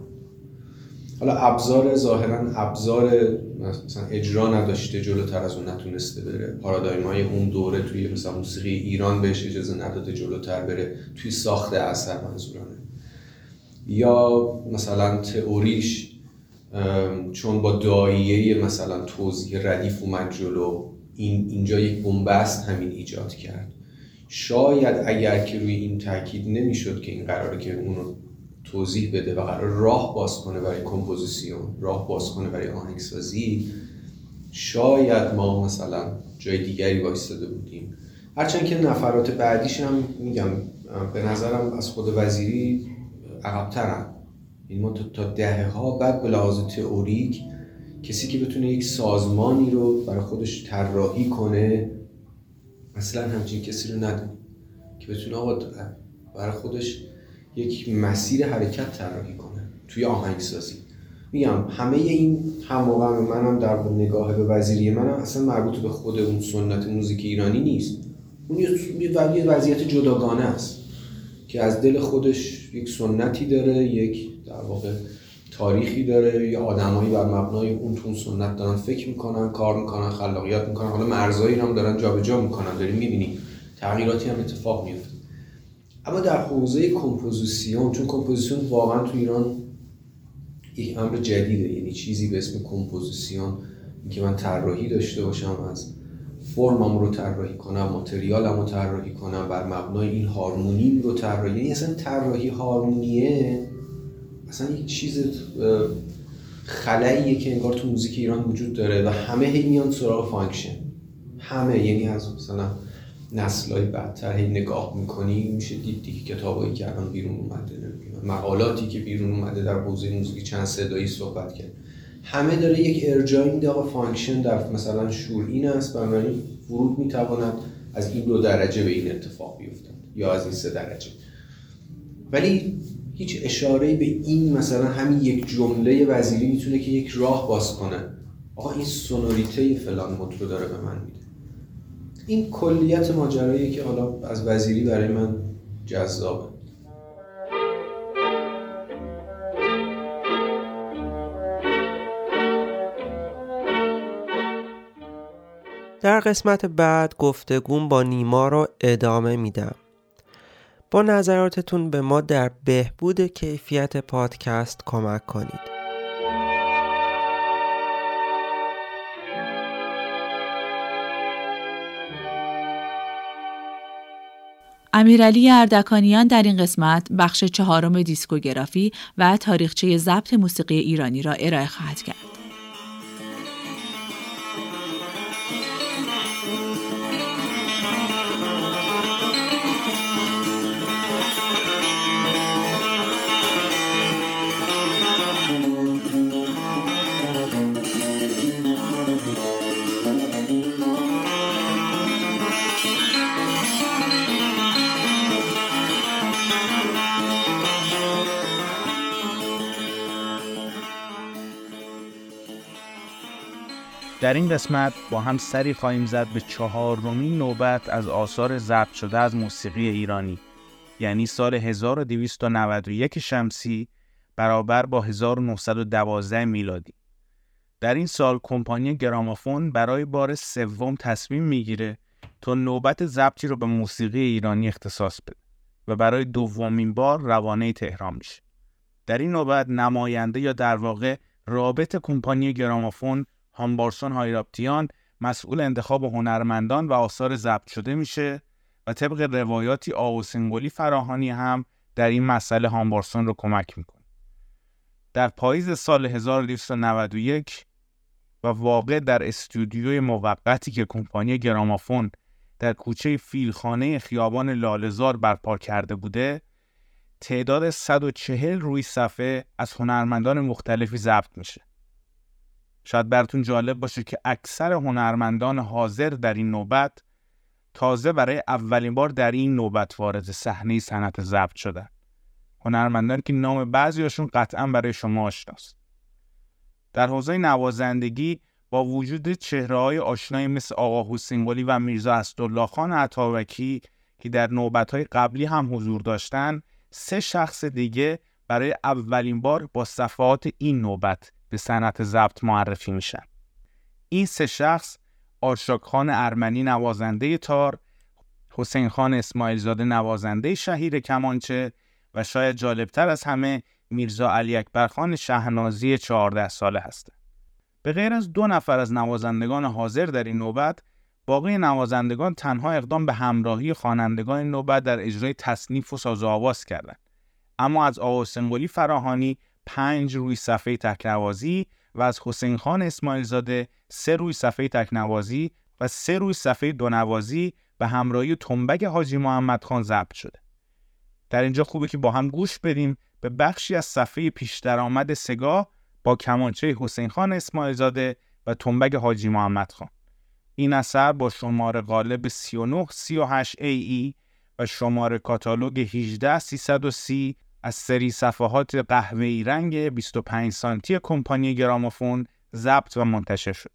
حالا ابزار ظاهرا مثلا اجرا نداشته، جلوتر از اون نتونسته بره، پارادایم‌های اون دوره توی مثلا موسیقی ایران بهش اجازه نداده جلوتر بره توی ساخت اثر منظورانه، یا مثلا تئوریش چون با داعیه مثلا توضیح ردیف اومد جلو، اینجا یک بن‌بست همین ایجاد کرد. شاید اگر که روی این تاکید نمیشد که این قراره که اونو توضیح بده و قرار راه باز کنه برای کمپوزیسیون، راه باز کنه برای آهنگسازی، شاید ما مثلا جای دیگری وایساده بودیم. هرچند که نفرات بعدیش هم میگم به نظرم از خود وزیری عقب‌ترن. این ما تا دهه‌ها بعد به لحاظ تئوریک کسی که بتونه یک سازمانی رو برای خودش طراحی کنه اصلا همچین کسی رو ندونیم که بتونه آقا برای خودش یک مسیر حرکت طراحی کنه توی آهنگسازی. میگم همه این هماغم منم در نگاه به وزیری منم اصلا مربوط به خود اون سنت موزیک ایرانی نیست. اون یه وضعیت جداگانه است که از دل خودش یک سنتی داره، یک در واقع تاریخی داره، یه آدمایی بر مبنای اون تون سنت دارن فکر میکنن، کار میکنن، خلاقیت میکنن، حالا مرزایی هم دارن جابجا میکنن، داریم میبینیم تغییراتی هم اتفاق میفته. اما در حوزه کمپوزیسیون، چون کمپوزیسیون واقعا تو ایران یک امر جدیده، یعنی چیزی به اسم کمپوزیسیون که من طراحی داشته باشم از فرمم رو طراحی کنم، ماتریالم رو طراحی کنم، بر مبنای این هارمونی رو طراحی، یعنی اصلا طراحی هارمونیه اصلا یک چیز خلاییه که انگار تو موزیک ایران وجود داره و همه هی میان سراغ فانکشن، همه، یعنی از مثلا نسل‌های بدتر هی نگاه می‌کنی میشه دید دیگه کتابایی که الان بیرون اومده، مقالاتی که بیرون اومده در حوزه موزیک چند صدایی صحبت کرد، همه داره یک ارجاع میده آقا فانکشن در مثلا شور این است، بنابراین ورود میتواند از این 2 درجه به این اتفاق بیفتد یا از این 3 درجه، ولی هیچ اشاره‌ای به این مثلا همین یک جمله وزیری میتونه که یک راه باز کنه، آقا این سونوریته فلان متن رو داره به من میده. این کلیت ماجراییه که حالا از وزیری برای من جذابه. در قسمت بعد گفتگوم با نیما رو ادامه میدم. با نظراتتون به ما در بهبود کیفیت پادکست کمک کنید. امیرعلی اردکانیان در این قسمت بخش 4 دیسکوگرافی و تاریخچه ضبط موسیقی ایرانی را ارائه خواهد کرد. در این قسمت با هم سری خواهیم زد به 4مین نوبت از آثار ضبط شده از موسیقی ایرانی، یعنی سال 1291 شمسی برابر با 1912 میلادی. در این سال کمپانی گرامافون برای بار 3 تصمیم میگیره تا نوبت ضبطی رو به موسیقی ایرانی اختصاص بده و برای 2مین بار روانه تهران میشه. در این نوبت نماینده یا در واقع رابط کمپانی گرامافون هامبارسون هایراپتیان مسئول انتخاب هنرمندان و آثار ضبط شده میشه و طبق روایاتی آوسنگولی فراهانی هم در این مسئله هامبارسون رو کمک میکنه. در پاییز سال 1291 و واقع در استودیوی موقتی که کمپانی گرامافون در کوچه فیلخانه خیابان لاله‌زار برپا کرده بوده، تعداد 140 روی صفحه از هنرمندان مختلفی ضبط میشه. شاید براتون جالب باشه که اکثر هنرمندان حاضر در این نوبت تازه برای اولین بار در این نوبت وارد صحنه صنعت ضبط شدن. هنرمندان که نام بعضیاشون قطعاً برای شما آشناست. در حوزه نوازندگی با وجود چهره‌های آشنایی مثل آقا حسین غلی و میرزا اسدالله خان عطاواکی که در نوبت‌های قبلی هم حضور داشتن، 3 شخص دیگه برای اولین بار با صفحات این نوبت به صنعت ضبط معرفی میشن. این 3 شخص آرشاک خان ارمنی نوازنده تار، حسین خان اسماعیلزاده نوازنده شهیر کمانچه و شاید جالبتر از همه میرزا علی اکبر خان شهنازی 14 ساله هستند. به غیر از 2 نفر از نوازندگان حاضر در این نوبت، باقی نوازندگان تنها اقدام به همراهی خوانندگان نوبت در اجرای تصنیف و ساز و آواز کردند. اما از آوسنگولی فراهانی 5 روی صفحه تکنوازی و از حسین خان اسماعیلزاده 3 روی صفحه تکنوازی و 3 روی صفحه دونوازی به همراهی تنبک حاجی محمد خان ضبط شده. در اینجا خوبه که با هم گوش بدیم به بخشی از صفحه پیش درآمد سگا با کمانچه حسین خان اسماعیلزاده و تنبک حاجی محمد خان. این اثر با شماره قالب 3938 AE و شماره کاتالوگ 18330 از سری صفحات قهوه‌ای رنگ 25 سانتی کمپانی گرامافون ضبط و منتشر شد.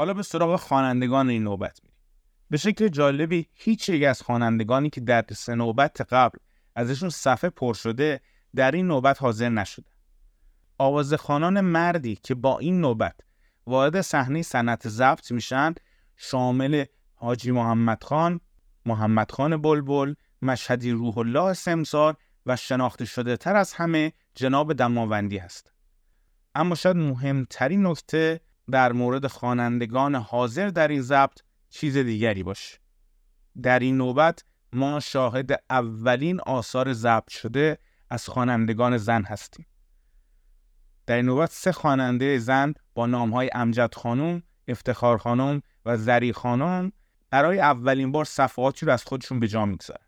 حالا به سراغ خوانندگان این نوبت میریم. به شکل جالبی هیچ یک از خوانندگانی که در سه نوبت قبل ازشون صفحه پر شده در این نوبت حاضر نشده. آوازخوانان مردی که با این نوبت وارد صحنه سنت ضبط میشن شامل حاجی محمد خان، محمد خان بلبول، مشهدی روح الله سمزار و شناخته شده تر از همه جناب دمواندی هست. اما شاید مهمترین نکته در مورد خوانندگان حاضر در این ضبط چیز دیگری باشه. در این نوبت ما شاهد اولین آثار ضبط شده از خوانندگان زن هستیم. در این نوبت سه خواننده زن با نام‌های امجد خانم، افتخار خانم و زری خانم برای اولین بار صفحاتی رو از خودشون به جا می‌گذارن.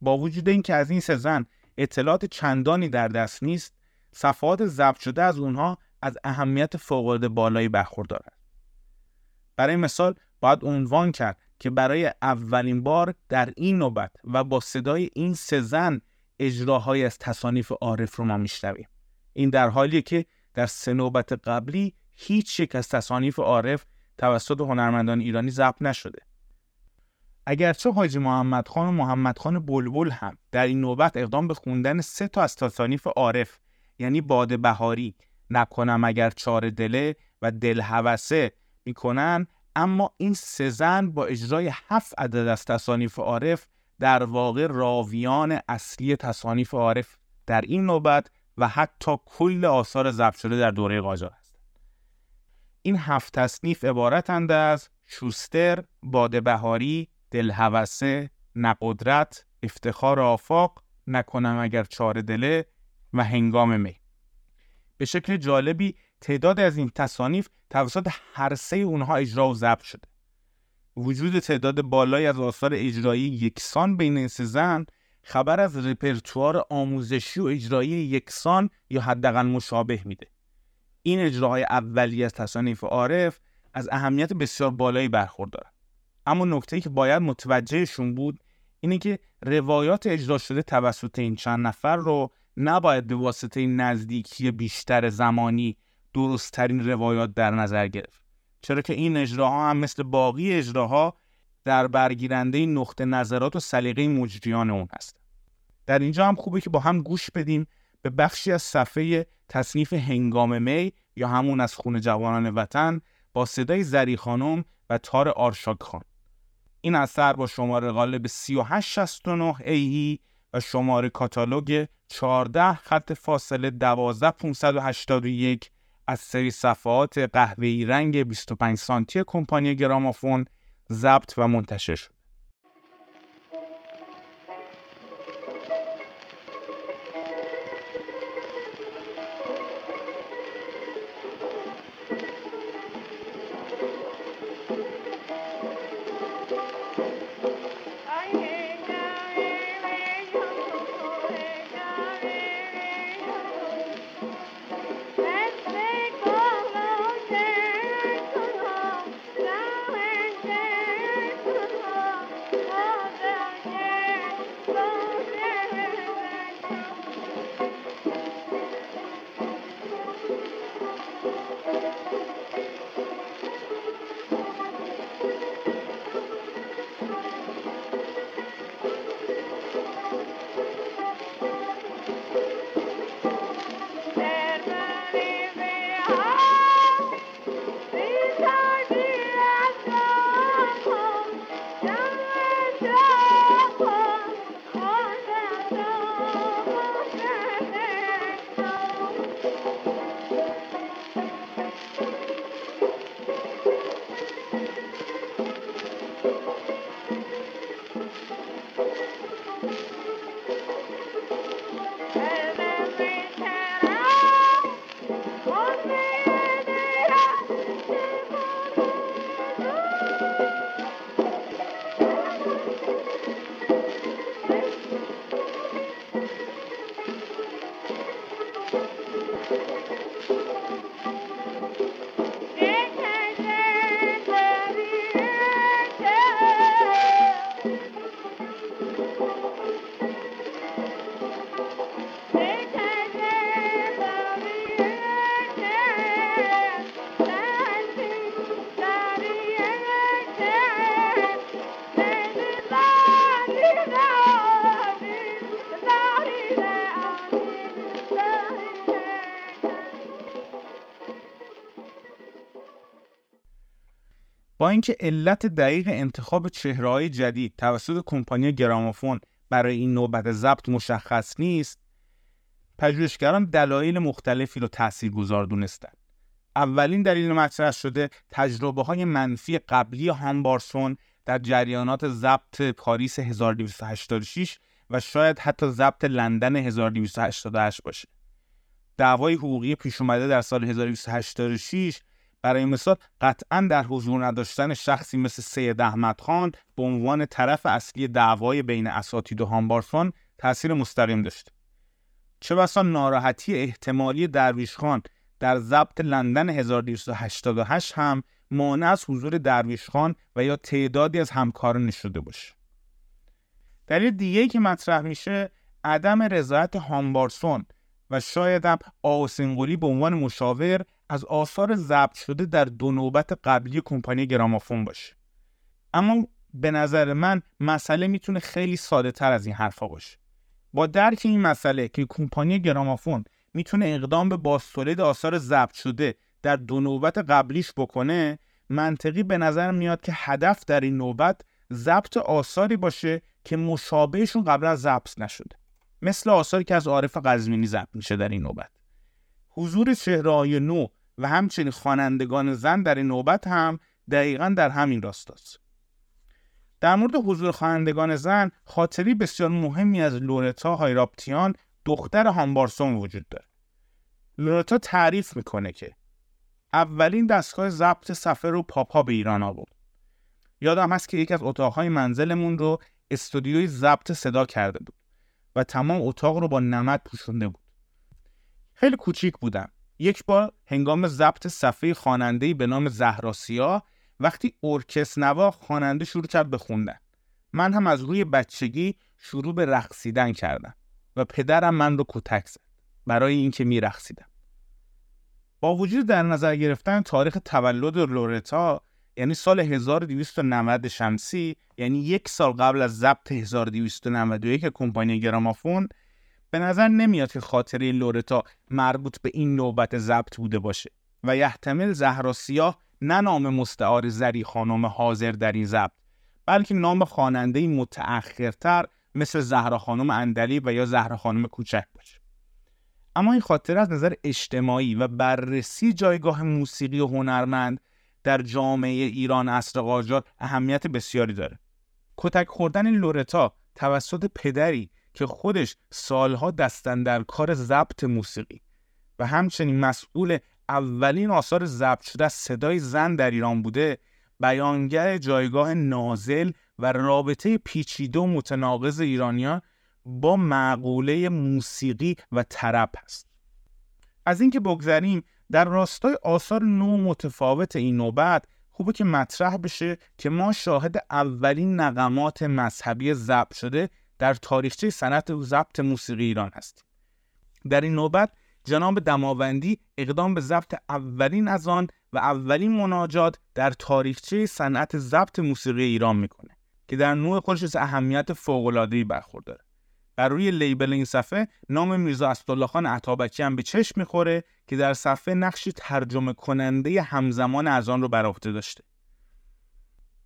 با وجود اینکه از این سه زن اطلاعات چندانی در دست نیست، صفحات ضبط شده از اونها از اهمیت فوق‌العاده بالایی برخوردارن. برای مثال باید عنوان کرد که برای اولین بار در این نوبت و با صدای این سه زن اجراهای از تصانیف عارف رو ما میشنویم. این در حالیه که در سه نوبت قبلی هیچ یک از تصانیف عارف توسط هنرمندان ایرانی ضبط نشده. اگرچه حاجی محمد خان و محمد خان بلبل هم در این نوبت اقدام به خوندن سه تا از تصانیف عارف یعنی باد بهاری، نکنم اگر چاره دله و دلهوسه میکنن، اما این سه زن با اجرای 7 عدد از تصانیف عارف در واقع راویان اصلی تصانیف عارف در این نوبت و حتی کل آثار ضبط شده در دوره قاجار است. این 7 تصنیف عبارتند از شوستر، باد بهاری، دلهوسه، نقدرت، افتخار آفاق، نکنم اگر چاره دله و هنگام می. به شکل جالبی تعداد از این تصانیف توسط هر سه اونها اجرا و ضبط شده. وجود تعداد بالایی از آثار اجرایی یکسان بین این سه زن خبر از رپرتوار آموزشی و اجرایی یکسان یا حداقل مشابه میده. این اجراهای اولیه از تصانیف عارف از اهمیت بسیار بالایی برخوردارن. اما نکته‌ای که باید متوجهشون بود اینه که روایات اجرا شده توسط این چند نفر رو نباید به واسطه نزدیکی بیشتر زمانی درست‌ترین روایات در نظر گرفت، چرا که این اجراها هم مثل باقی اجراها در برگیرنده نقطه نظرات و سلیقه مجریان اون هست. در اینجا هم خوبه که با هم گوش بدیم به بخشی از صفحه تصنیف هنگام می یا همون از خون جوانان وطن با صدای زری خانم و تار آرشاک خان. این اثر با شماره قالب 3869 ای و شماره کاتالوگ 14 خط فاصله 12581 از سری صفحات قهوه‌ای رنگ 25 سانتی کمپانی گرامافون ضبط و منتشر شد. با اینکه علت دقیق انتخاب چهره‌های جدید توسط کمپانی گرامافون برای این نوبت ضبط مشخص نیست، پژوهشگران دلایل مختلفی را تاثیرگذار دونستند. اولین دلیل مطرح شده تجربه‌های منفی قبلی هامبارسون در جریانات ضبط پاریس 1286 و شاید حتی ضبط لندن 1288 باشه. دعوای حقوقی پیش اومده در سال 1286 برای مثال قطعاً در حضور نداشتن شخصی مثل سید احمد خان به عنوان طرف اصلی دعوای بین اساتید و هامبارسون تأثیر مستقیم داشت. چه بسا ناراحتی احتمالی درویش خان در ضبط لندن 1288 هم مانع از حضور درویش خان و یا تعدادی از همکاران شده باشه. دلیل دیگه‌ای که مطرح میشه عدم رضایت هامبارسون و شاید هم آوسنگولی به عنوان مشاور از آثار ضبط شده در دو نوبت قبلی کمپانی گرامافون باشه. اما به نظر من مسئله میتونه خیلی ساده تر از این حرفا باشه. با درک این مسئله که کمپانی گرامافون میتونه اقدام به بازتولید آثار ضبط شده در دو نوبت قبلیش بکنه، منطقی به نظر میاد که هدف در این نوبت ضبط آثاری باشه که مشابهشون قبلا ضبط نشده، مثل آثاری که از عارف قزوینی ضبط میشه. در این نوبت حضور چهره‌های نو و همچنین خوانندگان زن در این نوبت هم دقیقاً در همین راستاست. در مورد حضور خوانندگان زن، خاطری بسیار مهمی از لورتا هایراپتیان، دختر هامبارسون، وجود داره. لورتا تعریف میکنه که اولین دستگاه ضبط سفر رو پاپا به ایران آورد. یادم هست که یکی از اتاقهای منزلمون رو استودیوی ضبط صدا کرده بود و تمام اتاق رو با نمد پوشونده بود. خیلی کوچیک بودم. یک بار هنگام ضبط صفحه خواننده‌ای به نام زهرا سیاه، وقتی ارکستر نوا خواننده شروع کرد به خوندن، من هم از روی بچگی شروع به رقصیدن کردم و پدرم من رو کتک زد برای اینکه می‌رقصیدم. با وجود در نظر گرفتن تاریخ تولد لورتا، یعنی سال 1290 شمسی، یعنی یک سال قبل از ضبط 1291 کمپانی گرامافون، به نظر نمیاد که خاطره لورتا مربوط به این نوبت ضبط بوده باشه و یحتمل زهرا سیاه نه نام مستعار زری خانم حاضر در این ضبط، بلکه نام خواننده‌ای متأخرتر مثل زهرا خانم اندلی و یا زهرا خانم کوچک باشه. اما این خاطره از نظر اجتماعی و بررسی جایگاه موسیقی و هنرمند در جامعه ایران عصر قاجار اهمیت بسیاری داره. کتک خوردن لورتا توسط پدری که خودش سالها دست‌اندر کار ضبط موسیقی و همچنین مسئول اولین آثار ضبط شده صدای زن در ایران بوده، بیانگر جایگاه نازل و رابطه پیچیده و متناقض ایرانیان با معقوله موسیقی و طرب است. از اینکه بگذریم، در راستای آثار نو متفاوت این نوبت خوبه که مطرح بشه که ما شاهد اولین نغمات مذهبی ضبط شده در تاریخچه صنعت ضبط موسیقی ایران هستیم. در این نوبت جناب دمواندی اقدام به ضبط اولین اذان و اولین مناجات در تاریخچه صنعت ضبط موسیقی ایران میکنه که در نوع خودش از اهمیت فوق‌العاده‌ای برخورداره. بر روی لیبل این صفحه نام میرزا اسدالله خان عطاواکی هم به چشم میخوره که در صفحه نقش ترجمه کننده همزمان اذان رو بر عهده داشته.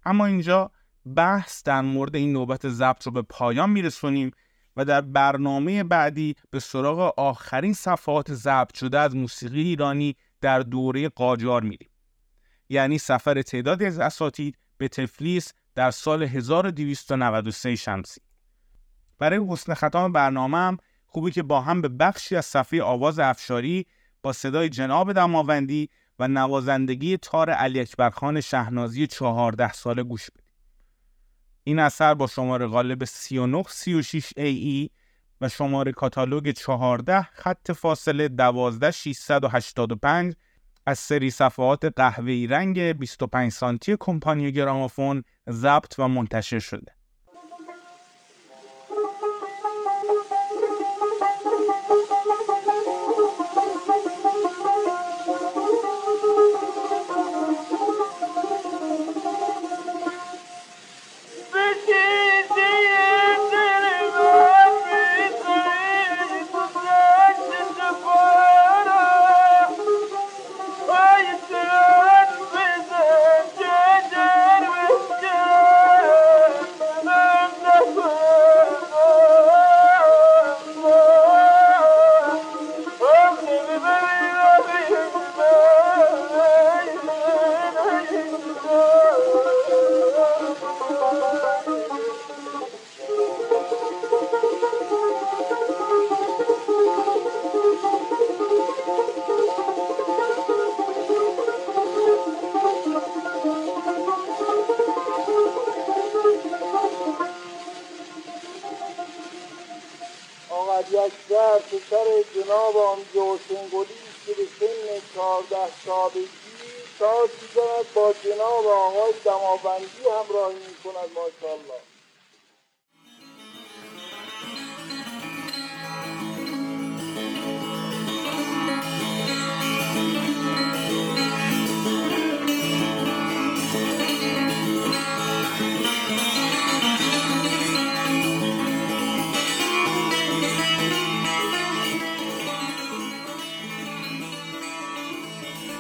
اما اینجا بحث در مورد این نوبت ضبط رو به پایان میرسونیم و در برنامه بعدی به سراغ آخرین صفحات ضبط شده از موسیقی ایرانی در دوره قاجار میریم، یعنی سفر تعدادی از اساتید به تفلیس در سال 1293 شمسی. برای حسن ختام برنامه هم خوبه که با هم به بخشی از صفحه آواز افشاری با صدای جناب دماوندی و نوازندگی تار علی اکبر خان شهنازی 14 ساله گوش بدیم. این اثر با شماره قالب 3936 AE و شماره کاتالوگ 14 خط فاصله 12685 از سری صفحات قهوه‌ای رنگ 25 سانتی کمپانی گرامافون ضبط و منتشر شده. سرکشر جناب آمجد آوسنگولی که به سن 14 سالگی ساز می‌زند، با جناب آقای دمواندی همراهی می‌کند. ماشاءالله.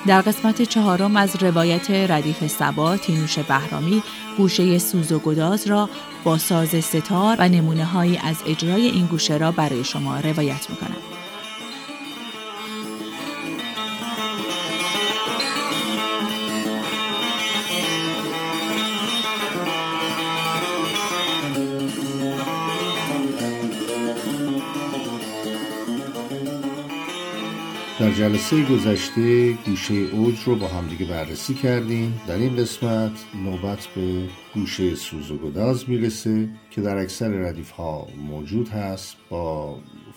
در قسمت 4 از روایت ردیف صبا، تینوش بهرامی گوشه سوز و گداز را با ساز ستار و نمونه‌هایی از اجرای این گوشه را برای شما روایت می‌کنم. در جلسه گذشته گوشه اوج رو با همدیگه بررسی کردیم. در این قسمت نوبت به گوشه سوز و گداز میرسه که در اکثر ردیف ها موجود هست، با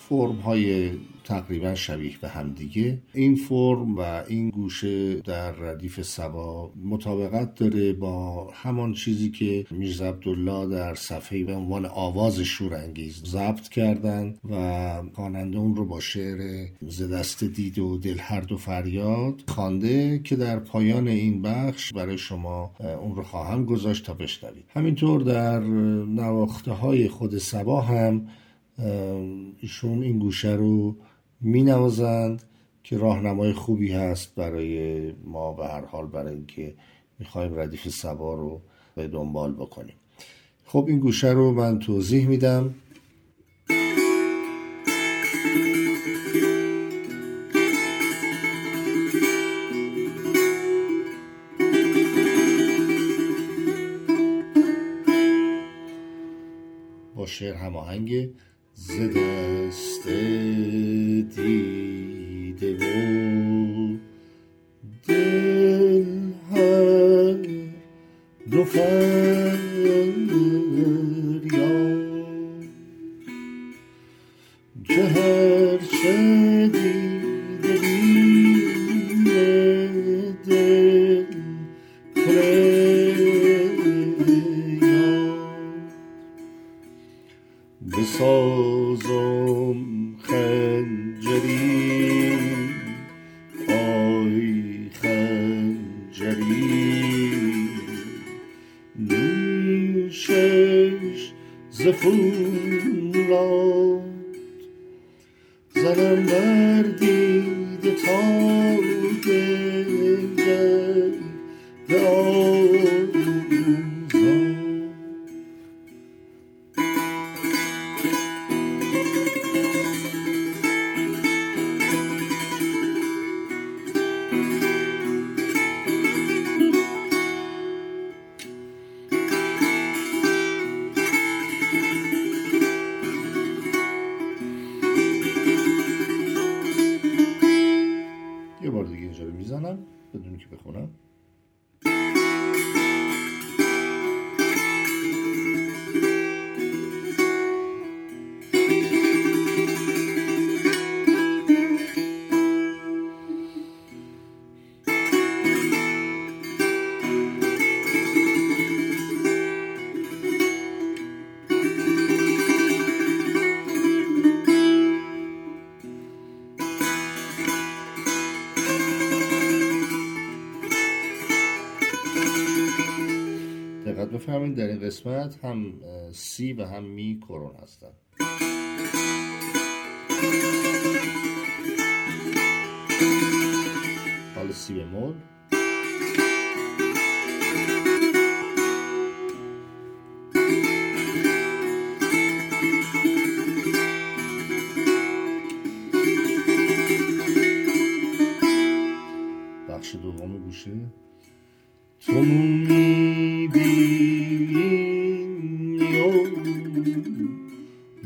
فرم های تقریبا شبیه به همدیگه. این فرم و این گوشه در ردیف صبا مطابقت داره با همان چیزی که میرزا عبدالله در صفحه به عنوان آواز شورانگیز ضبط کردن و خواننده اون رو با شعر ز دست دید و دل هر دو فریاد خوانده که در پایان این بخش برای شما اون رو خواهم گذاشت تا بشنوید. همینطور در نواخته های خود صبا هم ایشون این گوشه رو می نوازند که راهنمای خوبی هست برای ما، به هر حال برای اینکه میخوایم ردیف صبا رو به دنبال بکنیم. خب این گوشه رو من توضیح میدم. با شعر هماهنگ ز دست دیده و دل هر دو فریاد که هر چه دیده بیده فریاد بسا بفهمید در این قسمت هم سی و هم می کرون هستن. حالا سی بمول، بخش دوم گوشه. تو می بینی و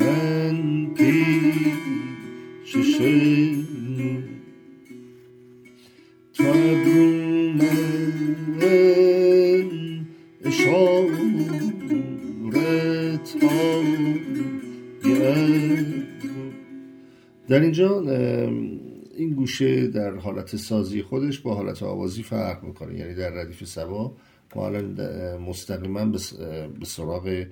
من پیش شنو تو ابرو من اشارت ها یه در اینجا این گوشه در حالت سازی خودش با حالت آوازی فرق میکنه، یعنی در ردیف صبا ما الان مستقیما به سراغ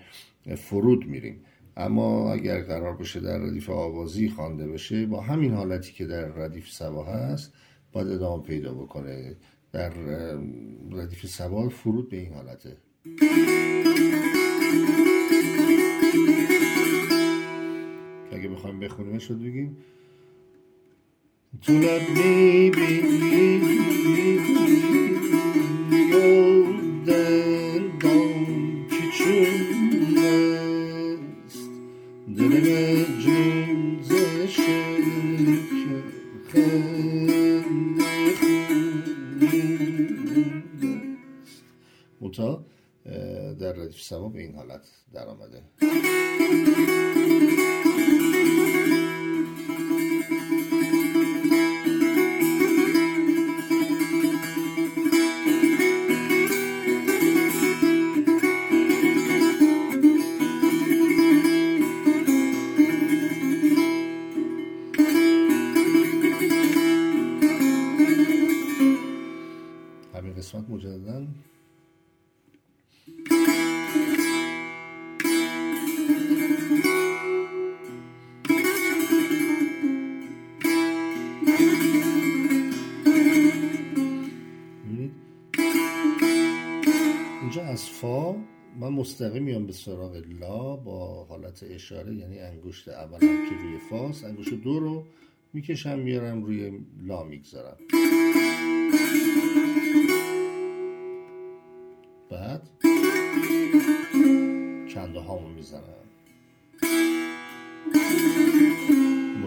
فرود میریم، اما اگر قرار باشه در ردیف آوازی خوانده بشه با همین حالتی که در ردیف صبا هست باید ادامه پیدا بکنه. در ردیف صبا فرود به این حالته. اگه بخوایم بخونیم شد بگیم تو لبی یادن دام که چون است دلم جون زشن خنده متا در ردیف صبا به این حالت در آمده. مستقیم میام به سراغ لا با حالت اشاره، یعنی انگشت اولم که روی فاست، انگشت دو رو میکشم میارم روی لا میگذارم، بعد چنده هامو میزنم،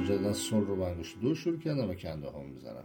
مجددا سول رو با انگشت دو شروع کردم و چنده هامو میزنم.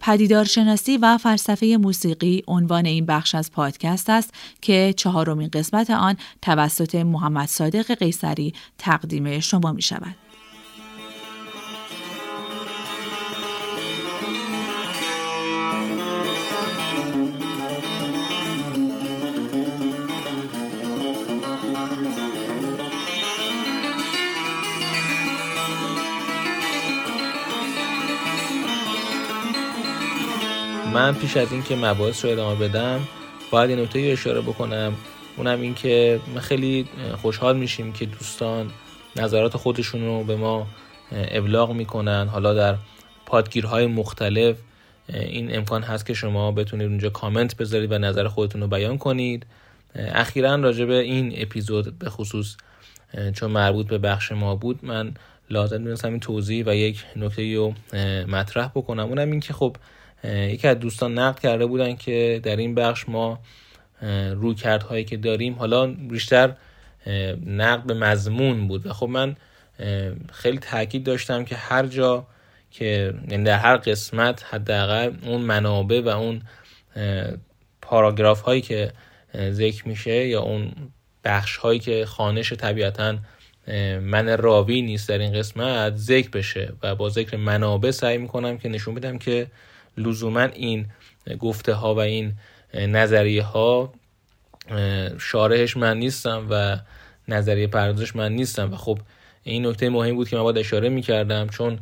پدیدارشناسی و فلسفه موسیقی عنوان این بخش از پادکست است که چهارمین قسمت آن توسط محمدصادق قیصری تقدیم شما می شود. من پیش از این که مباحث رو ادامه بدم باید این نکته رو اشاره بکنم، اونم این که ما خیلی خوشحال میشیم که دوستان نظرات خودشون رو به ما ابلاغ میکنن. حالا در پادگیرهای مختلف این امکان هست که شما بتونید اونجا کامنت بذارید و نظر خودتون رو بیان کنید. اخیراً راجع به این اپیزود به خصوص چون مربوط به بخش ما بود من لازم دونستم این توضیح و یک نکته‌ای رو مطرح بکنم. اونم این که خب یکی از دوستان نقد کرده بودن که در این بخش ما رویکردهایی که داریم حالا بیشتر نقد به مضمون بود و خب من خیلی تاکید داشتم که هر جا که در هر قسمت حداقل اون منابع و اون پاراگراف هایی که ذکر میشه یا اون بخش هایی که خوانش طبیعتاً من راوی نیست در این قسمت ذکر بشه و با ذکر منابع سعی میکنم که نشون بدم که لزوما این گفته ها و این نظریه ها شارحش من نیستم و نظریه پردازش من نیستم و خب این نکته مهم بود که من باید اشاره میکردم چون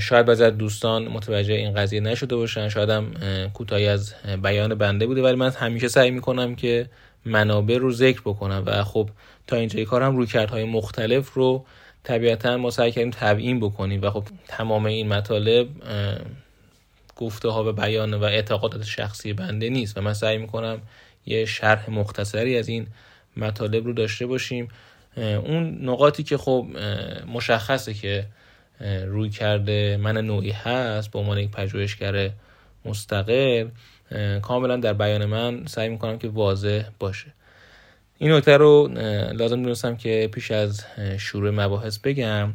شاید بعضی از دوستان متوجه این قضیه نشده باشن، شاید هم کوتاهی از بیان بنده بوده، ولی من همیشه سعی میکنم که منابع رو ذکر بکنم و خب تا اینجای کارم رویکردهای مختلف رو طبیعتاً ما سعی کردیم تبیین بکنیم و خب تمام این مطالب گفته ها و بیان و اعتقادات شخصی بنده نیست و من سعی میکنم یه شرح مختصری از این مطالب رو داشته باشیم. اون نقاطی که خب مشخصه که روی کرده من نوعی هست به عنوان یک پژوهشگر مستقل کاملا در بیان من سعی میکنم که واضح باشه. این نکته رو لازم دونستم که پیش از شروع مباحث بگم،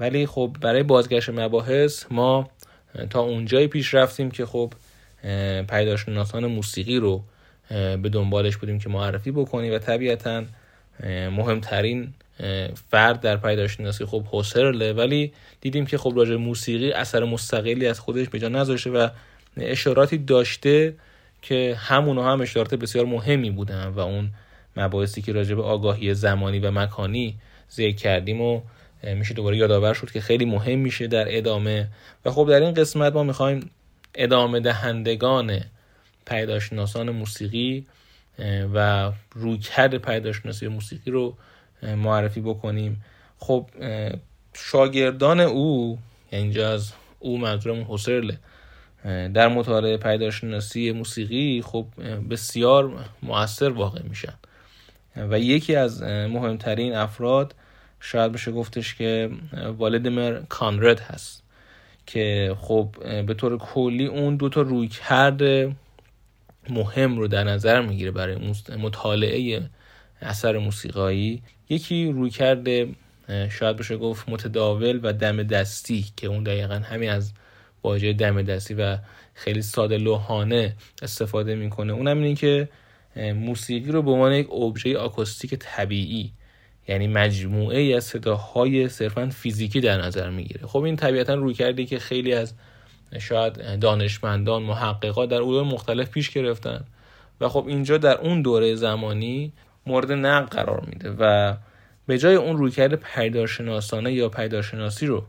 ولی خب برای بازگشت مباحث ما تا اونجایی پیش رفتیم که خب پیداشناسان موسیقی رو به دنبالش بودیم که معرفی بکنیم و طبیعتاً مهمترین فرد در پیداشناسی خب هوسرله، ولی دیدیم که خب راجع موسیقی اثر مستقلی از خودش به جا نذاشته و اشاراتی داشته که همونها هم اشارات بسیار مهمی بودن و اون مباحثی که راجع به آگاهی زمانی و مکانی ذکر کردیم و میشه دوباره یادآور شد که خیلی مهم میشه در ادامه و خب در این قسمت ما میخوایم ادامه دهندگان پیداشناسان موسیقی و رویکرد پیداشناسی موسیقی رو معرفی بکنیم. خب شاگردان او، اینجا از او منظورمون حسرله، در مطالعه پیداشناسی موسیقی خب بسیار مؤثر واقع میشن و یکی از مهمترین افراد شاید بشه گفتش که والدمر کانرد هست که خب به طور کلی اون دو تا رویکرد مهم رو در نظر میگیره برای مطالعه اثر موسیقایی. یکی رویکرد شاید بشه گفت متداول و دم دستی که اون دقیقاً همین از واژه دم دستی و خیلی ساده لوحانه استفاده میکنه، اونم اینه که موسیقی رو به عنوان یک ابژه آکوستیک طبیعی یعنی مجموعه ای از صداهای صرفاً فیزیکی در نظر میگیره. خب این طبیعتاً رویکردی که خیلی از شاید دانشمندان محققا در علوم مختلف پیش گرفتن و خب اینجا در اون دوره زمانی مورد نقد قرار میده و به جای اون رویکرد پیداشناسانه یا پیداشناسی رو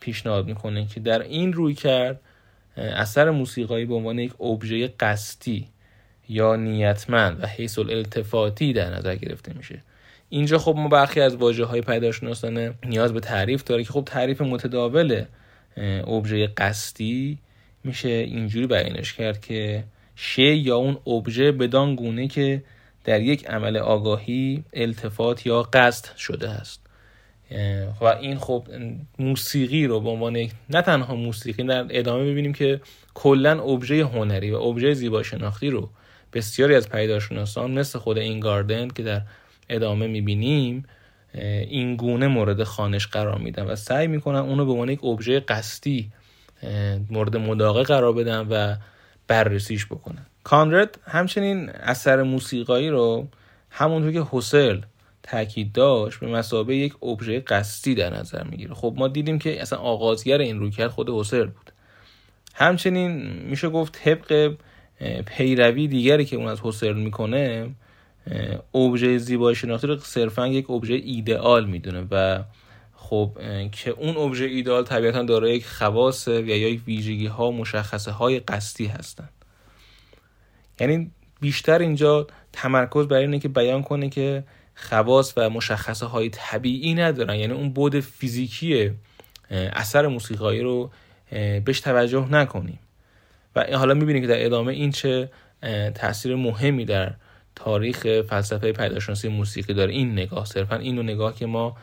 پیشنهاد میکنه که در این رویکرد اثر موسیقایی به عنوان یک ابژه قصدی یا نیتمند و حیث الالتفاتی در نظر گرفته میشه. اینجا خب ما برخی از واژه‌های پیداشناسانه نیاز به تعریف داره که خب تعریف متداوله ابژه قصدی میشه اینجوری بیانش کرد که شی یا اون ابژه بدان گونه که در یک عمل آگاهی التفات یا قصد شده است. و این خب موسیقی رو به عنوان نه تنها موسیقی، در ادامه ببینیم که کلا ابژه هنری و ابژه زیبا شناختی رو بسیاری از پیداشناسان مثل خود اینگاردن که در ادامه میبینیم این گونه مورد خوانش قرار میدن و سعی میکنن اونو به عنوان یک ابژه قصدی مورد مداقه قرار بدن و بررسیش بکنن. کانرد همچنین اثر موسیقایی رو همونطور که حسل تاکید داشت به مثابه یک ابژه قصدی در نظر میگیره. خب ما دیدیم که اصلا آغازگر این رویکرد خود حسل بود. همچنین میشه گفت طبق پیروی دیگری که اون از حسل میکنه ابژه زیبایی شناختی رو صرفاً یک ابژه ایدئال میدونه و خب که اون ابژه ایدئال طبیعتاً دارای یک خواص و یا یک ویژگی ها مشخصه های قصدی هستن. یعنی بیشتر اینجا تمرکز بر اینه که بیان کنه که خواص و مشخصه های طبیعی ندارن، یعنی اون بعد فیزیکی اثر موسیقایی رو بهش توجه نکنیم و حالا میبینیم که در ادامه این چه تاثیر مهمی در تاریخ فلسفه پیداشناسی موسیقی داره، این نگاه، صرفا اینو نگاه که ما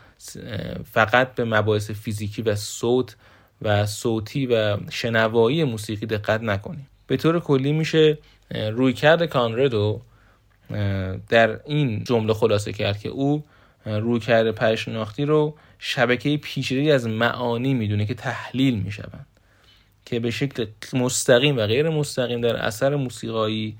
فقط به مباحث فیزیکی و صوت و صوتی و شنوایی موسیقی دقت نکنیم. به طور کلی میشه رویکرد کانردو در این جمله خلاصه کرد که او رویکرد پرشناختی رو شبکه پیچیده‌ای از معانی میدونه که تحلیل میشوند، که به شکل مستقیم و غیر مستقیم در اثر موسیقایی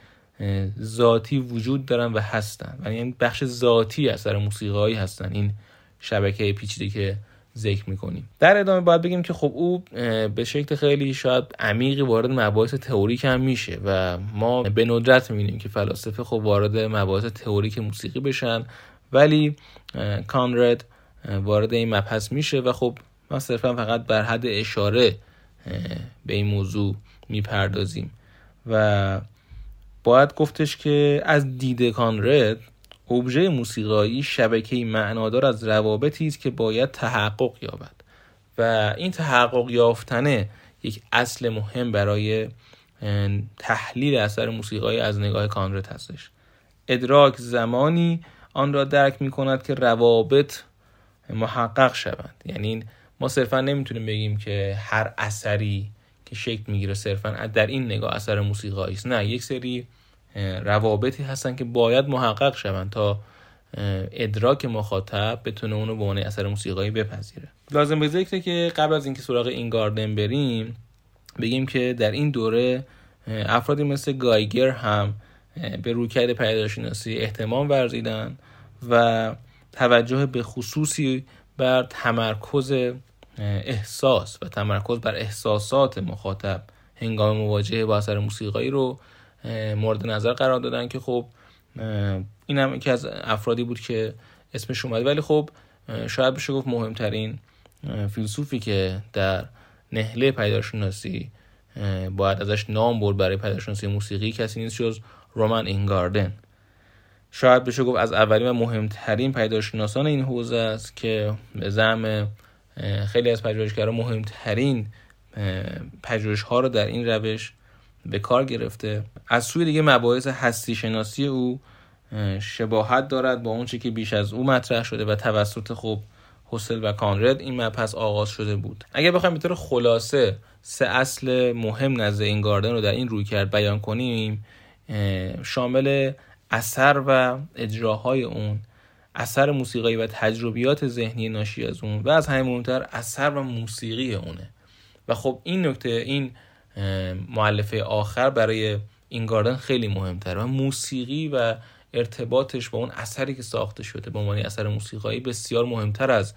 ذاتی وجود دارن و هستن، یعنی بخش ذاتی اثر موسیقایی هستن این شبکه پیچیده که ذکر میکنیم. در ادامه باید بگیم که خب او به شکل خیلی شاید عمیقی وارد مباحث تئوریک هم میشه و ما به ندرت میبینیم که فلاسفه خب وارد مباحث تئوریک موسیقی بشن، ولی کانرد وارد این مبحث میشه و خب ما صرفا فقط بر حد اشاره به این موضوع میپردازیم و باید گفتش که از دید کانرد ابژه موسیقایی شبکه‌ای معنادار از روابطی است که باید تحقق یابد و این تحقق یافتن یک اصل مهم برای تحلیل اثر موسیقایی از نگاه کانرد هستش. ادراک زمانی آن را درک می‌کند که روابط محقق شوند، یعنی ما صرفا نمیتونیم بگیم که هر اثری که شکل میگیره صرفا در این نگاه اثر موسیقایی است، نه، یک سری روابطی هستن که باید محقق شوند تا ادراک مخاطب بتونه اونو به عنوان اثر موسیقایی بپذیره. لازم به ذکره که قبل از اینکه سراغ اینگاردن بریم بگیم که در این دوره افرادی مثل گایگر هم به رویکرد پیداشناسی اهتمام ورزیدن و توجه به خصوصی بر تمرکز احساس و تمرکز بر احساسات مخاطب هنگام مواجهه با اثر موسیقایی رو مورد نظر قرار دادن که خب این هم یکی از افرادی بود که اسمش اومد، ولی خب شاید بشه گفت مهمترین فیلسوفی که در نهله پیداشناسی باید ازش نام برد برای پیداشناسی موسیقی کسی نیست جز رومان اینگاردن. شاید بشه گفت از اولین و مهمترین پیداشناسان این حوزه است که به زعم خیلی از پژوهشگران مهمترین پژوهش‌ها رو در این روش به کار گرفته. از سوی دیگه مباحث هستی شناسی او شباهت دارد با اون چیزی که بیش از او مطرح شده و توسط خب هوسل و کانرد این مبحث آغاز شده بود. اگر بخوایم به طور خلاصه سه اصل مهم نزد اینگاردن رو در این رویکرد بیان کنیم، شامل اثر و اجراهای اون، اثر موسیقایی و تجربیات ذهنی ناشی از اون و از همه مهمتر اثر و موسیقی اونه. و خب این نکته، این مؤلفه آخر برای اینگاردن خیلی مهمتره و موسیقی و ارتباطش با اون اثری که ساخته شده به معنی اثر موسیقایی بسیار مهمتر از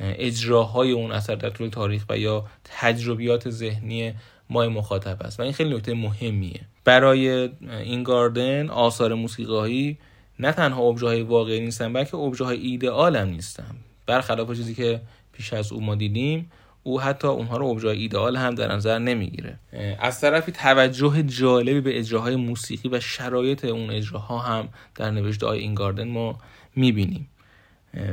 اجراهای اون اثر در طول تاریخ و یا تجربیات ذهنی ما مخاطب است و این خیلی نکته مهمیه. برای اینگاردن آثار موسیقایی نه تنها ابژه‌های واقعی نیستن بلکه ابژه‌های ایدئال هم نیستن. برخلاف چیزی که پیش از او ما دیدیم، او حتی اونها رو ابژه‌های ایدئال هم در نظر نمیگیره. از طرفی توجه جالبی به اجراهای موسیقی و شرایط اون اجراها هم در نوشته‌های اینگاردن ما میبینیم.